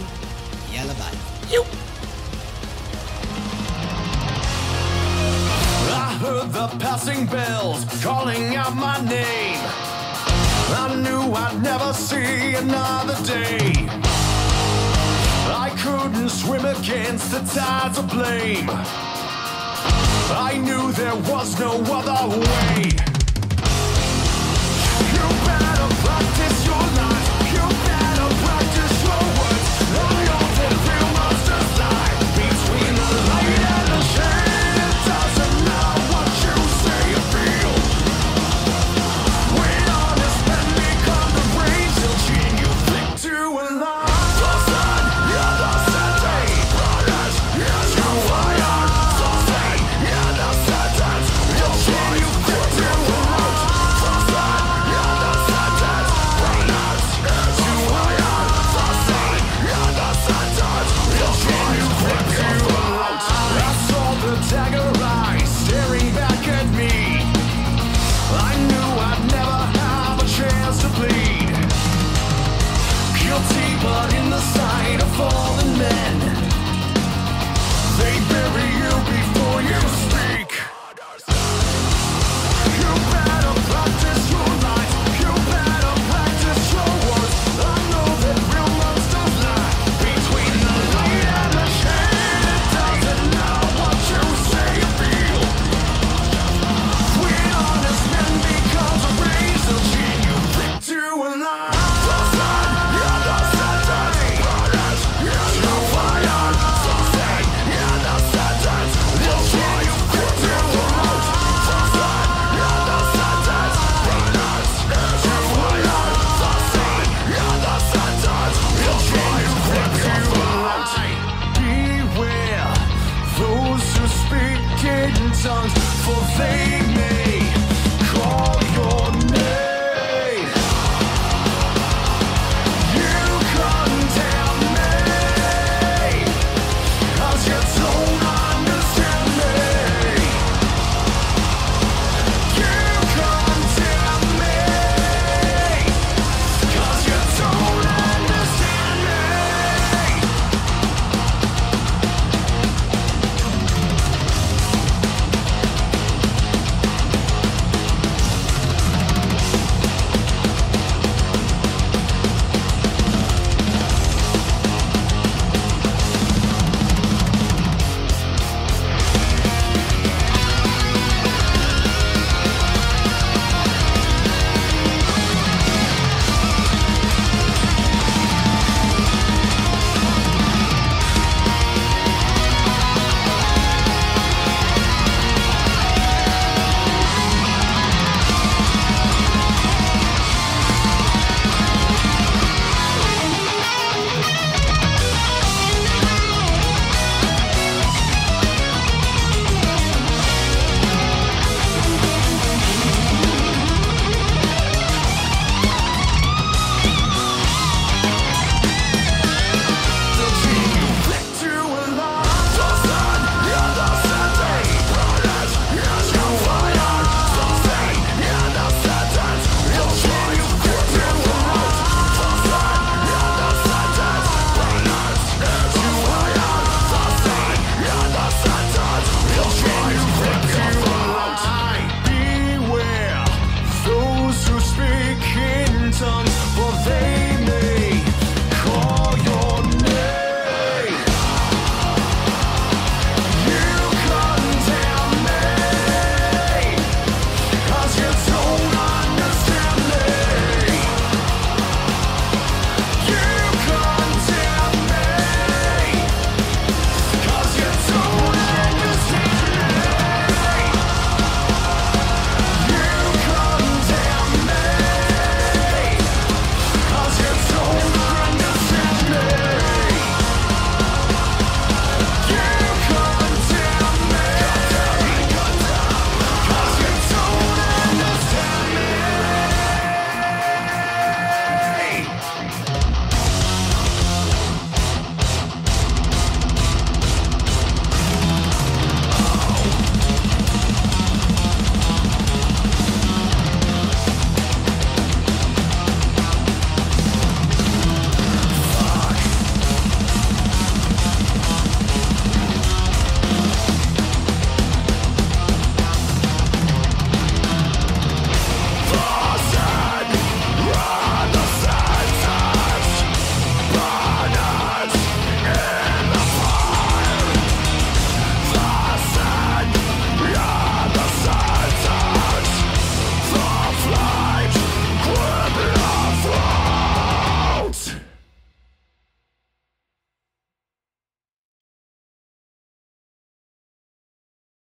יאללה ביי. Yo. I heard the passing bells calling out my name. I knew I'd never see another day. I couldn't swim against the tides of blame. I knew there was no other way. You better practice your life. You better practice your words. Love your fallen men, they bury you before you speak. You better practice your life, you better practice your words. I know that real love's don't lie. Between the light and the shade, it doesn't know what you say you feel. When honest men becomes a razor, can you pick two alive? Tongues for they